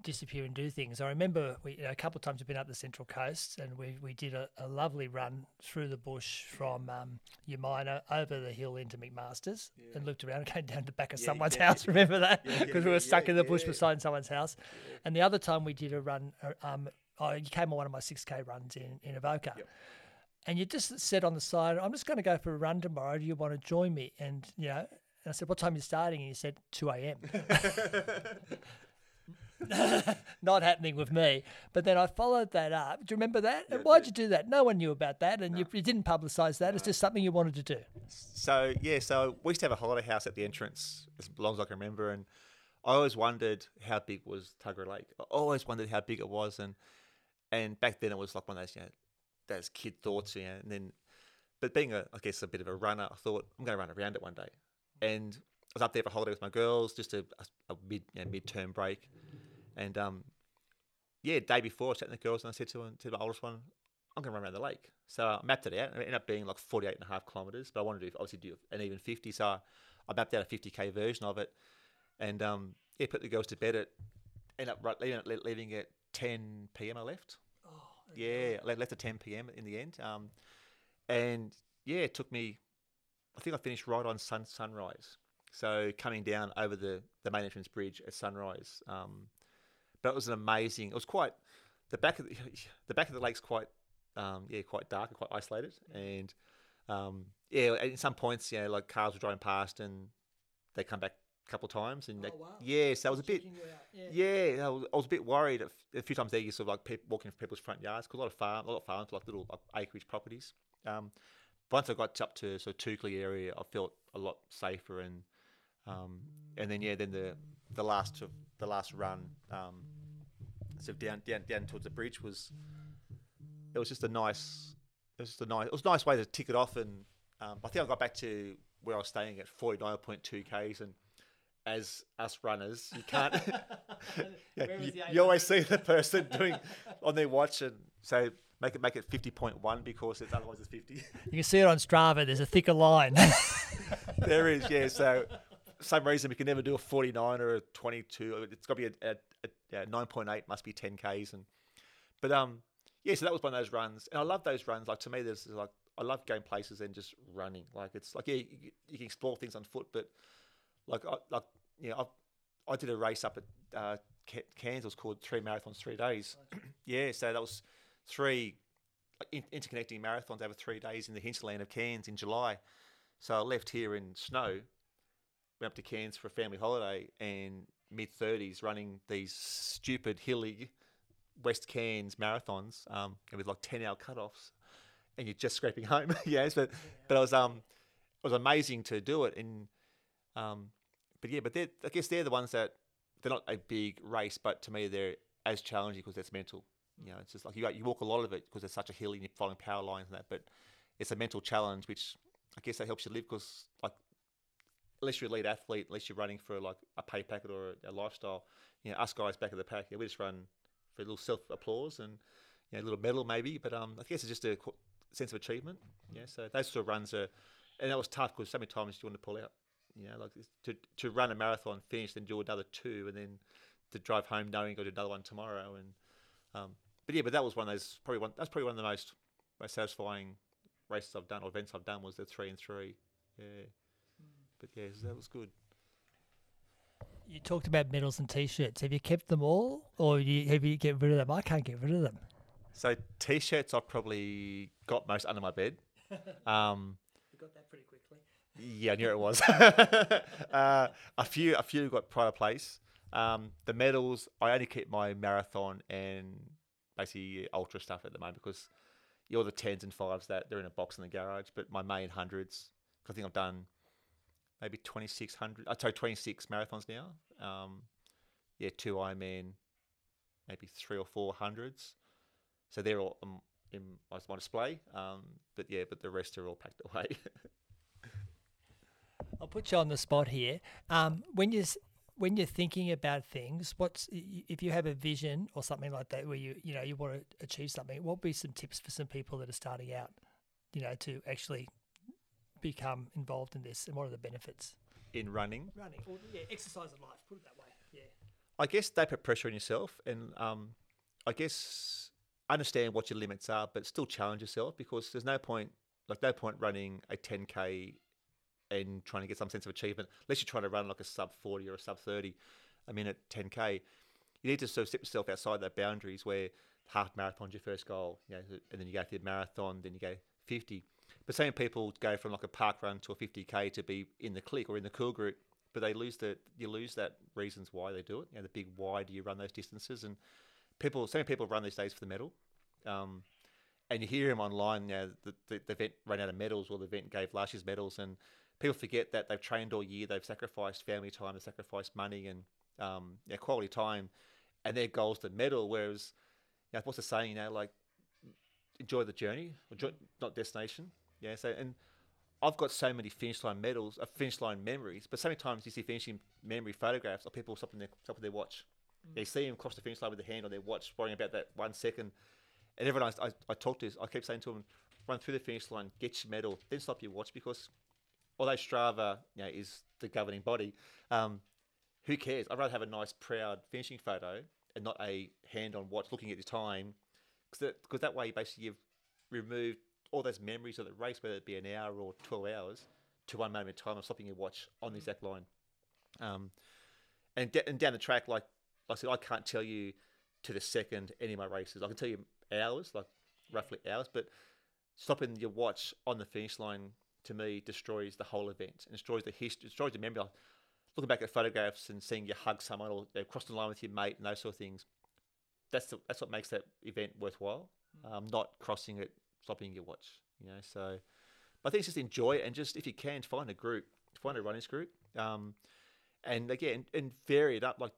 disappear and do things. I remember we, you know, a couple of times we've been up the Central Coast, and we, we did a, a lovely run through the bush from um, Yamina over the hill into McMaster's, yeah. and looked around and came down to the back of yeah, someone's yeah, house. Yeah. Remember that? Because yeah, yeah, we were stuck yeah, in the bush yeah. beside someone's house. Yeah. And the other time we did a run, um, I, you came on one of my six K runs in, in Avoca. Yep. And you just said on the side, I'm just going to go for a run tomorrow. Do you want to join me? And, you know, and I said, what time are you starting? And you said, two a.m. Not happening with me. But then I followed that up. Do you remember that? Yeah, and why'd you do that? No one knew about that, and no. you, you didn't publicise that. No. It's just something you wanted to do. So, yeah, so we used to have a holiday house at the entrance, as long as I can remember, and I always wondered how big was Tuggerah Lake. I always wondered how big it was, and and back then it was like one of those, you know, those kid thoughts, you know, and then, but being, a, I guess, a bit of a runner, I thought, I'm going to run around it one day. And I was up there for a holiday with my girls, just a, a, a mid, you know, mid-term break. And, um, yeah, day before, I sat with the girls and I said to, to my oldest one, I'm going to run around the lake. So I mapped it out. It ended up being like forty-eight and a half kilometres, but I wanted to do, obviously do an even fifty. So I mapped out a fifty K version of it. And, um, yeah, put the girls to bed. It ended up leaving, leaving at ten p.m. I left. Oh, okay. Yeah, I left at ten p.m. in the end. Um, and, yeah, it took me, I think I finished right on sun, sunrise. So coming down over the, the main entrance bridge at sunrise. Um, But it was an amazing. It was quite the back of the, the back of the lake's quite, um, yeah, quite dark and quite isolated. And um, yeah, at some points, you know, like cars were driving past and they come back a couple of times. And oh, they, wow. yeah, so I was a bit, yeah, yeah I, was, I was a bit worried. A few times there, you sort of like pe- walking through people's front yards, because a lot of farm, a lot of farms, like little like, acreage properties. Um, once I got up to sort of Tukley area, I felt a lot safer. And um, and then yeah, then the the last of the last run, um, sort of down, down, down towards the bridge was. It was just a nice. It was just a nice. It was a nice way to tick it off, and um, I think I got back to where I was staying at forty-nine point two Ks. And as us runners, you can't. you, you, you always see the person doing on their watch, and so make it make it fifty point one, because it's otherwise it's fifty. You can see it on Strava. There's a thicker line. There is, yeah. So. Same reason we can never do a forty-nine or a twenty-two. It's got to be a, a, a nine point eight, must be ten Ks. And but um yeah, so that was one of those runs, and I love those runs. Like to me, there's like I love going places and just running. Like it's like yeah, you, you can explore things on foot, but like I like you know I, I did a race up at uh, Cairns. It was called Three Marathons, Three Days. Yeah, so that was three like, in, interconnecting marathons over three days in the hinterland of Cairns in July. So I left here in snow. Went up to Cairns for a family holiday, and mid-thirties running these stupid hilly West Cairns marathons, um, and with like ten-hour cutoffs, and you're just scraping home. yes, but yeah. but it was um it was amazing to do it, and um but yeah, but they I guess they're the ones that they're not a big race, but to me they're as challenging because it's mental. You know, it's just like you you walk a lot of it because it's such a hill and you're following power lines and that, but it's a mental challenge, which I guess that helps you live because like. Unless you're an elite athlete, unless you're running for like a pay packet or a, a lifestyle, you know, us guys back of the pack, you know, we just run for a little self applause and you know, a little medal maybe. But um, I guess it's just a sense of achievement. Yeah, so those sort of runs are, and that was tough because so many times you want to pull out. You know, like to to run a marathon, finish, then do another two, and then to drive home knowing you've got another one tomorrow. And um, but yeah, but that was one of those probably one that's probably one of the most most satisfying races I've done or events I've done was the three and three. Yeah. But yeah, so that was good. You talked about medals and T-shirts. Have you kept them all, or you, have you get rid of them? I can't get rid of them. So T-shirts, I've probably got most under my bed. Um, you got that pretty quickly. Yeah, I knew it was. uh, a few, a few got pride of place. Um, the medals, I only keep my marathon and basically ultra stuff at the moment because you're the tens and fives that they're in a box in the garage. But my main hundreds, I think I've done maybe twenty-six hundred, I sorry, twenty-six marathons now. Um, yeah, two Ironman, maybe three or four hundreds. So they're all um, in my display. Um, but yeah, but the rest are all packed away. I'll put you on the spot here. Um, when you when you're thinking about things, what's if you have a vision or something like that where you you know you want to achieve something, what would be some tips for some people that are starting out, you know, to actually become involved in this, and what are the benefits in running? Running, or yeah, exercise in life. Put it that way. Yeah. I guess don't put pressure on yourself, and um, I guess understand what your limits are, but still challenge yourself, because there's no point like no point running a ten K. and trying to get some sense of achievement, unless you're trying to run like a sub forty or a sub thirty a minute ten K. You need to sort of step yourself outside those boundaries where half marathon's your first goal, you know, and then you go to the marathon, then you go fifty. But some people go from like a park run to a fifty K to be in the clique or in the cool group, but they lose the you lose that reasons why they do it. You know, the big why do you run those distances? And people, some people run these days for the medal. Um, and you hear them online, you know, the, the, the event ran out of medals, or the event gave last year's medals, and people forget that they've trained all year, they've sacrificed family time, they've sacrificed money and um, yeah, quality time, and their goal is the medal. Whereas, you know, what's the saying? You know, like enjoy the journey, or jo- not destination. Yeah. So, and I've got so many finish line medals, uh, finish line memories. But sometimes you see finishing memory photographs of people stopping their stopping their watch. Mm-hmm. Yeah, you see them cross the finish line with their hand on their watch, worrying about that one second. And everyone I, I, I talk to, is, I keep saying to them, run through the finish line, get your medal, then stop your watch, because although Strava, you know, is the governing body, um, who cares? I'd rather have a nice, proud finishing photo and not a hand-on watch looking at the time, because that, that way, basically, you've removed all those memories of the race, whether it be an hour or twelve hours, to one moment in time of stopping your watch on the exact line. Um, and, de- and down the track, like, like I said, I can't tell you to the second any of my races. I can tell you hours, like roughly hours, but stopping your watch on the finish line, to me, destroys the whole event and destroys the history, destroys the memory. Looking back at photographs and seeing you hug someone, or you know, cross the line with your mate and those sort of things, that's the, that's what makes that event worthwhile. Um, not crossing it, stopping your watch, you know. So, but I think it's just enjoy it, and just if you can find a group, find a runners group, um, and again, and vary it up. Like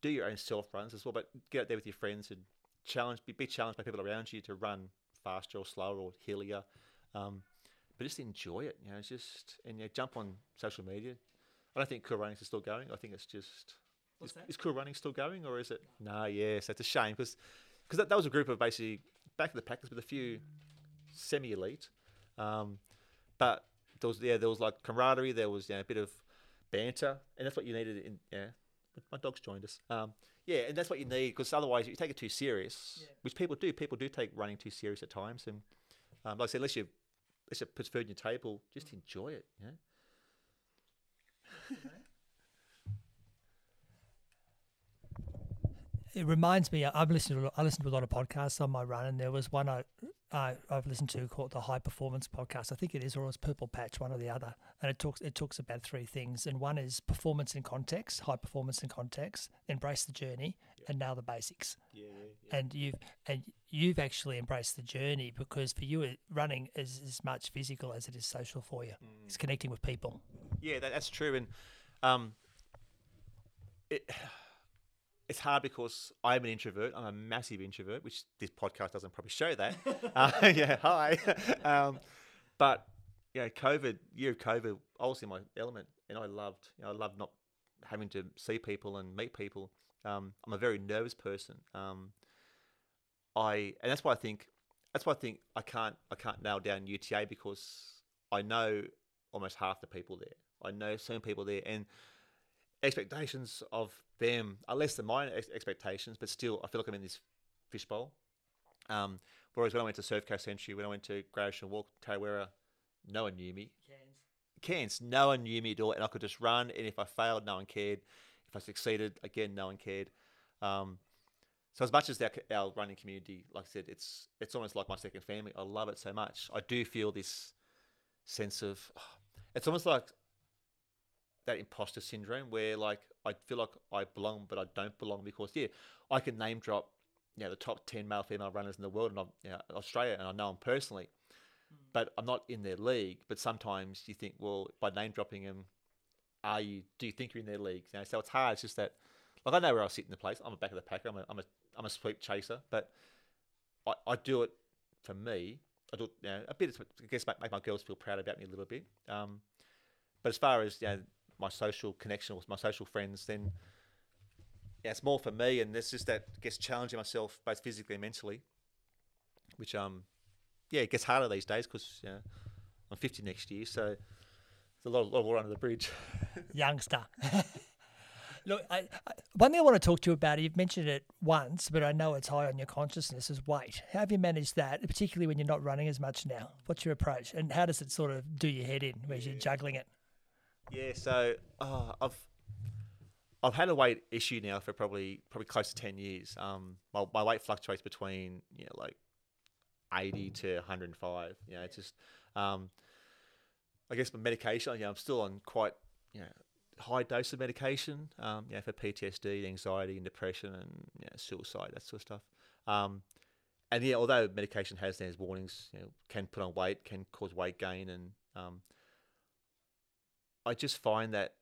do your own self runs as well, but get out there with your friends and challenge, be, be challenged by people around you to run faster or slower or hillier. Um, But just enjoy it, you know. It's just and you know, jump on social media. I don't think Cool Running's is still going. I think it's just What's is, that? Is Cool Running still going, or is it? No, yes, that's a shame because because that, that was a group of basically back of the packers with a few semi-elite, um, but there was yeah there was like camaraderie, there was you know, a bit of banter, and that's what you needed. In yeah, my dog's joined us. Um, yeah, and that's what you need, because otherwise if you take it too serious, yeah. which people do. People do take running too serious at times, and um, like I said, unless you Let's just put food on your table. Just enjoy it, you know? It reminds me. I've listened to I listened to a lot of podcasts on my run, and there was one I, I I've listened to called the High Performance Podcast. I think it is, or it's Purple Patch, one or the other. And it talks it talks about three things, and one is performance in context, high performance in context, embrace the journey, yep. and nail the basics. Yeah, yeah. And you've and you've actually embraced the journey, because for you, running is as much physical as it is social for you. Mm. It's connecting with people. Yeah, that, that's true, and um, it. It's hard because I'm an introvert. I'm a massive introvert, which this podcast doesn't probably show that. uh, yeah, hi. Um, but yeah, COVID year of COVID, I was in my element, and I loved. You know, I loved not having to see people and meet people. Um, I'm a very nervous person. Um, I and that's why I think that's why I think I can't I can't nail down U T A, because I know almost half the people there. I know some people there, and expectations of them are less than my ex- expectations, but still, I feel like I'm in this fishbowl. Um, whereas when I went to Surf Coast Century, when I went to Gratian Walk, Tarawera, no one knew me. Cairns. Cairns, no one knew me at all, and I could just run, and if I failed, no one cared. If I succeeded, again, no one cared. Um, so as much as our, our running community, like I said, it's it's almost like my second family. I love it so much. I do feel this sense of, oh, it's almost like that imposter syndrome where like I feel like I belong, but I don't belong, because yeah, I can name drop you know, the top ten male female runners in the world, and I'm, you know, Australia, and I know them personally, mm. but I'm not in their league. But sometimes you think, well, by name dropping them, are you? Do you think you're in their league? You know, so it's hard. It's just that, like, I know where I sit in the place. I'm a back of the packer. I'm a I'm a I'm a sweep chaser, but I, I do it for me. I do it, you know, a bit. I guess make, make my girls feel proud about me a little bit. Um, but as far as, you know, my social connection with my social friends, then yeah, it's more for me, and there's just that, I guess, challenging myself both physically and mentally, which um, yeah, it gets harder these days because, you know, I'm fifty next year, so there's a lot of, lot of water under the bridge. Youngster. Look, I, I, one thing I want to talk to you about, you've mentioned it once, but I know it's high on your consciousness, is weight. How have you managed that, particularly when you're not running as much now? What's your approach, and how does it sort of do your head in when yeah. you're juggling it? Yeah, so uh, I've I've had a weight issue now for probably probably close to ten years. Um, my my weight fluctuates between, you know, like eighty to one hundred and five. You know, it's just um, I guess my medication. You know, I'm still on quite, you know, high dose of medication. Um, you know, for P T S D, anxiety, and depression, and, you know, suicide, that sort of stuff. Um, and yeah, although medication has those warnings, you know, can put on weight, can cause weight gain, and um. I just find that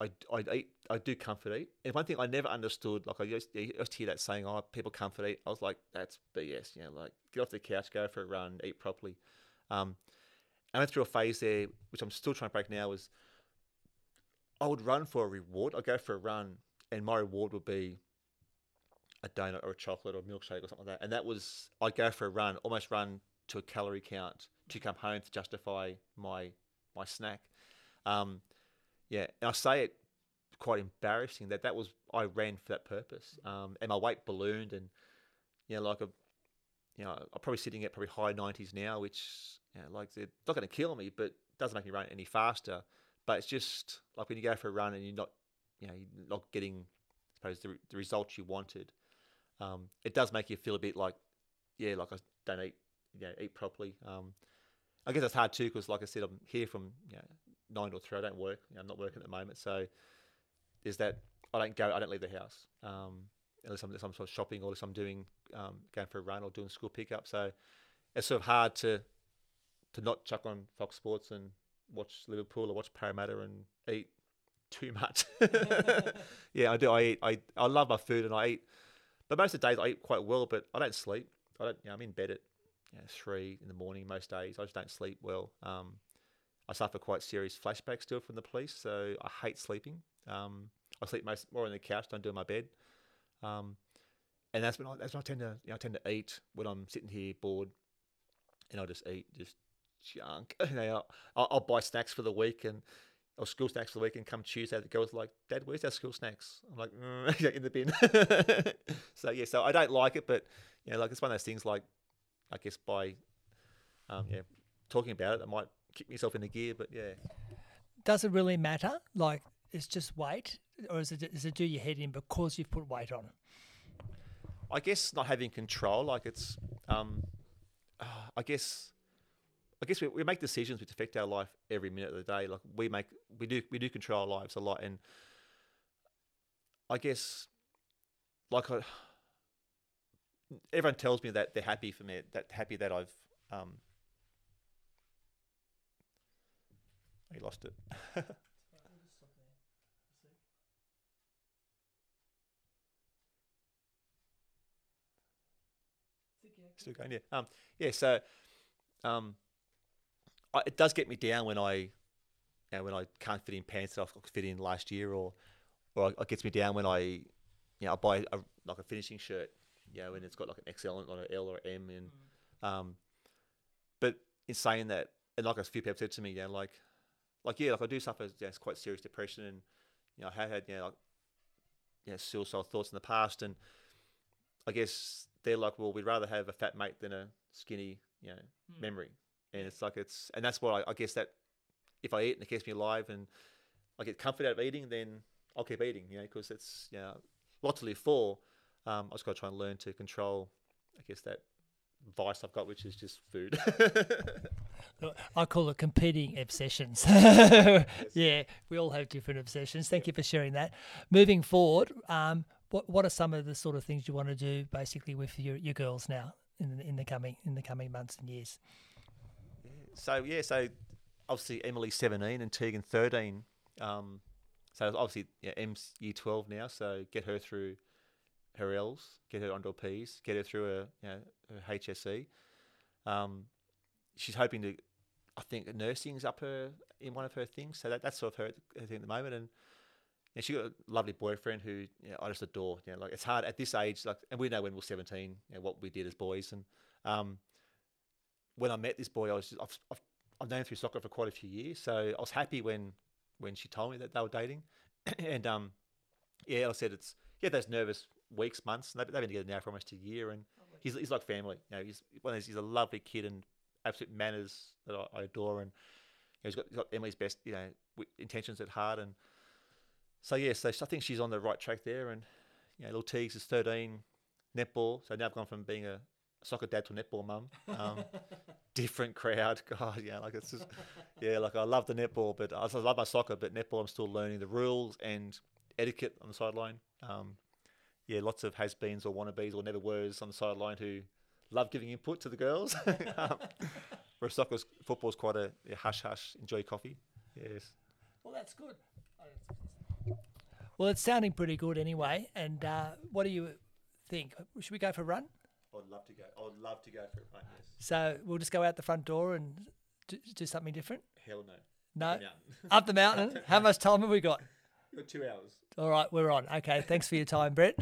I, I, eat, I do comfort eat. And one thing I never understood, like I used, I used to hear that saying, oh, people comfort eat. I was like, that's B S. You know, like, get off the couch, go for a run, eat properly. Um, and I went through a phase there, which I'm still trying to break now, is I would run for a reward. I'd go for a run, and my reward would be a donut or a chocolate or a milkshake or something like that. And that was, I'd go for a run, almost run to a calorie count to come home to justify my my snack. Um, yeah, and I say it quite embarrassing that that was, I ran for that purpose. Um, and my weight ballooned, and, you know, like a, you know, I'm probably sitting at probably high nineties now, which, you know, like, it's not going to kill me, but doesn't make me run any faster. But it's just like when you go for a run and you're not, you know, you're not getting, I suppose, the, the results you wanted. Um, it does make you feel a bit like, yeah, like I don't eat, you know, eat properly. Um, I guess that's hard too, because like I said, I'm here from, you know, nine or three. I don't work. You know, I'm not working at the moment. So there's that. I don't go. I don't leave the house um, unless I'm, unless I'm sort of shopping, or unless I'm doing um, going for a run or doing school pickup. So it's sort of hard to to not chuck on Fox Sports and watch Liverpool or watch Parramatta and eat too much. Yeah, I do. I eat. I I love my food, and I eat. But most of the days I eat quite well, but I don't sleep. I don't. You know, I'm in bed at, you know, three in the morning most days. I just don't sleep well. Um, I suffer quite serious flashbacks still from the police, so I hate sleeping. Um, I sleep most, more on the couch than I do in my bed, um, and that's when I, that's when I tend to you know, I tend to eat when I'm sitting here bored, and I just eat just junk. You know, I'll, I'll buy snacks for the week and or school snacks for the week, and come Tuesday, the girls are like, "Dad, where's our school snacks?" I'm like, mm, "In the bin." so yeah, so I don't like it, but you know, like it's one of those things. Like, I guess by um, yeah, talking about it, I might kick myself in the gear, but yeah. Does it really matter? Like, it's just weight, or is it, is it do your head in because you've put weight on? I guess not having control. Like it's, um, I guess, I guess we, we make decisions which affect our life every minute of the day. Like we make, we do, we do control our lives a lot, and I guess, like I, everyone tells me that they're happy for me, that happy that I've, um. He lost it. Still going, yeah. Um, yeah. So, um, I, it does get me down when I, you know, when I can't fit in pants that I could fit in last year, or, or it gets me down when I, you know, I buy a, like a finishing shirt, you know, and it's got like an X L on an L or M, and, mm. um, but in saying that, and like a few people said to me, you know, like. Like, yeah, like I do suffer, you know, it's quite serious depression, and, you know, I have had, you know, like, you know, suicidal thoughts in the past, and I guess they're like, well, we'd rather have a fat mate than a skinny, you know, mm. memory. And it's like, it's, and that's what I, I guess that if I eat and it keeps me alive and I get comfort out of eating, then I'll keep eating, you know, because it's, you know, a lot to live for. Um, I just got to try and learn to control, I guess, that vice I've got, which is just food. I call it competing obsessions. Yeah, we all have different obsessions. Thank you for sharing that. Moving forward, um, what what are some of the sort of things you want to do basically with your, your girls now in in the coming in the coming months and years? So yeah, so obviously Emily's seventeen and Tegan thirteen. Um, so obviously yeah, Em's year twelve now. So get her through her L's, get her onto her P's, get her through her, you know, her H S E. Um, she's hoping to, I think, nursing's up her in one of her things. So that that's sort of her, her thing at the moment. And And she got a lovely boyfriend who you know, I just adore. You know, like it's hard at this age. Like, and we know when we were seventeen, you know, what we did as boys. And um, when I met this boy, I was just, I've, I've, I've known him through soccer for quite a few years. So I was happy when when she told me that they were dating. and um, yeah, I said it's yeah those nervous weeks, months. And they've, they've been together now for almost a year. And he's he's like family. You know, he's one of those, he's a lovely kid and absolute manners that I, I adore. And you know, he's got, he's got Emily's best you know intentions at heart. And So, yeah, so I think she's on the right track there. And, you know, little Teagues is thirteen, netball. So now I've gone from being a soccer dad to a netball mum. Um, different crowd. God, yeah, like it's just, yeah, like I love the netball, but I love my soccer, but netball, I'm still learning the rules and etiquette on the sideline. Um, yeah, lots of has-beens or wannabes or never-weres on the sideline who love giving input to the girls. um, whereas soccer's, football's quite a yeah, hush-hush, enjoy coffee. Yes. Well, that's good. Well, it's sounding pretty good anyway. And uh, what do you think? Should we go for a run? I'd love to go. I'd love to go for a run, yes. So we'll just go out the front door and do, do something different? Hell no. No? Up the mountain. Up the mountain. How much time have we got? We've got two hours. All right, we're on. Okay, thanks for your time, Brett.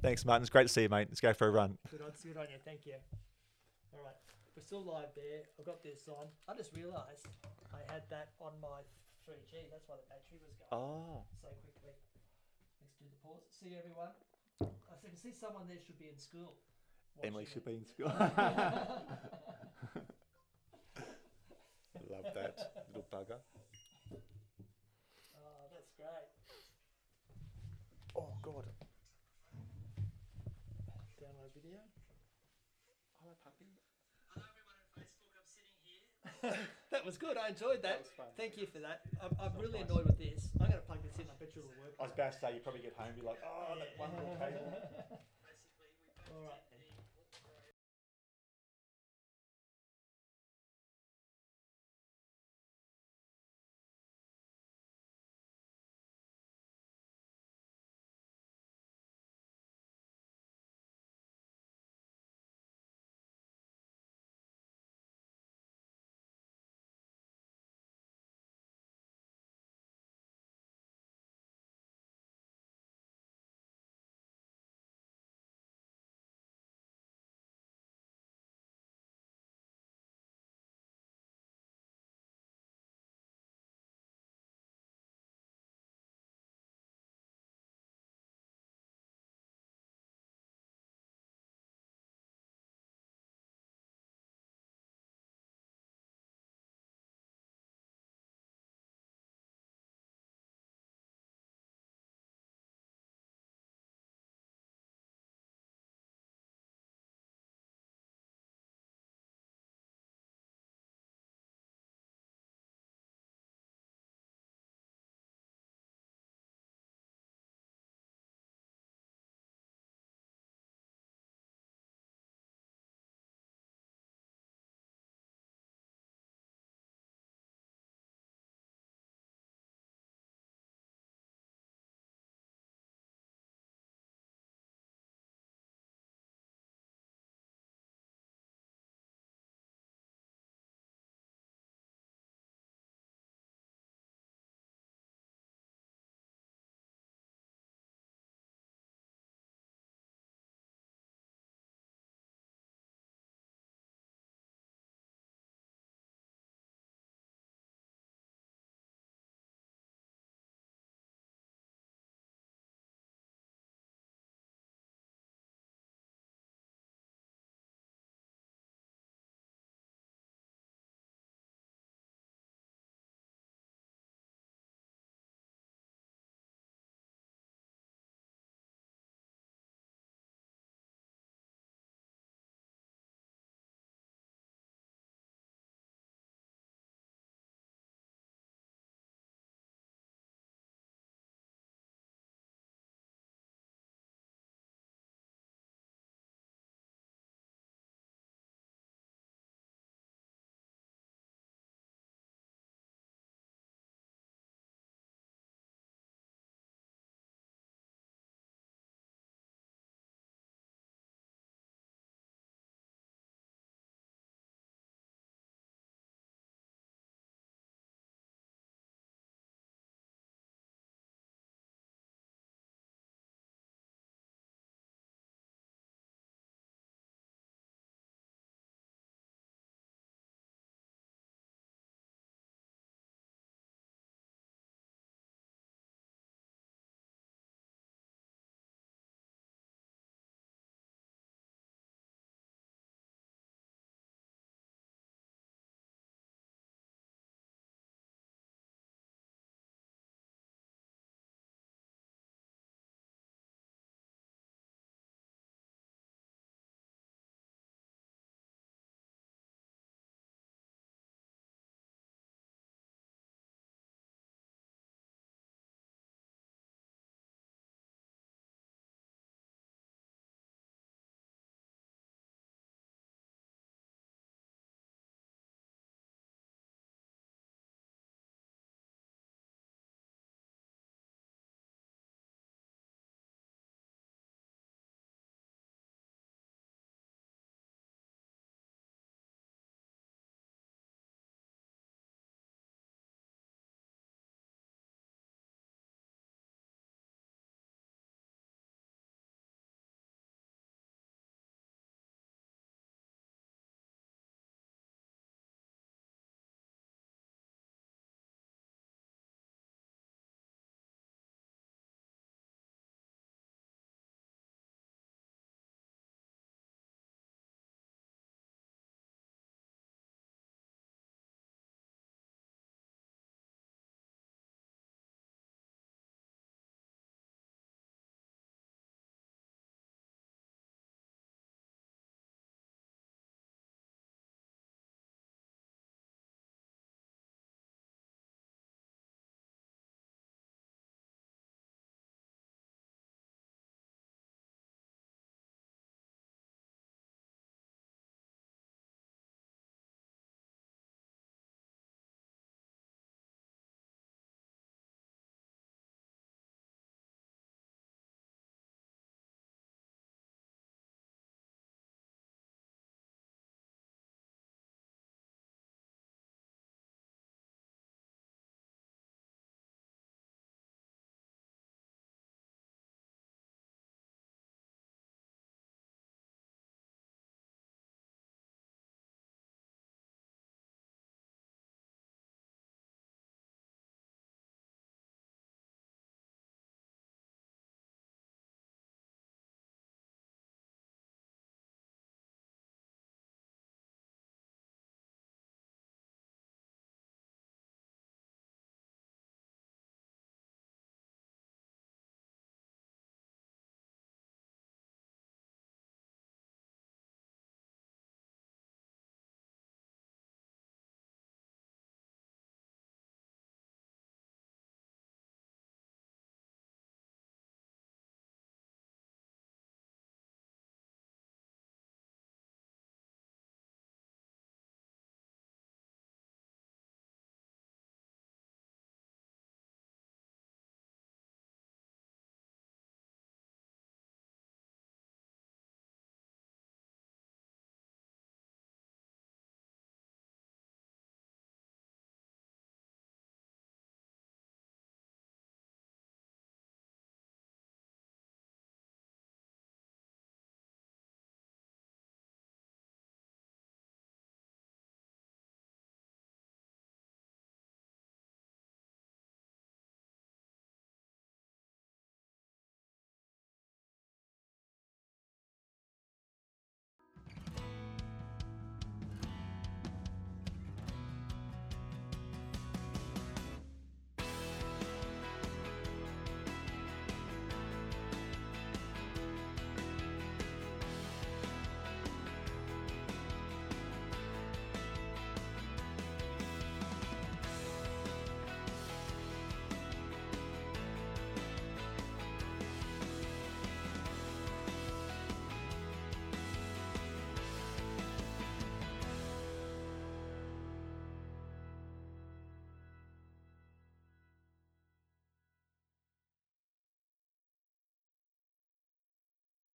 Thanks, Martin. It's great to see you, mate. Let's go for a run. Good on, good on you. Thank you. All right, we're still live there. I've got this on. I just realised I had that on my three G. That's why the battery was going oh. so quickly. Do the pause. See everyone. I can see someone there should be in school. Emily should it. be in school. Love that little bugger. Oh, that's great. Oh God. Download video. Hello, puppy. Hello, everyone on Facebook. I'm sitting here. That was good. I enjoyed that. that Thank you for that. I'm, I'm that really nice. annoyed with this. I'm going to plug this in. I bet you it'll work. I was about to say, you probably get home and be like, oh, yeah. that one little cable. All right.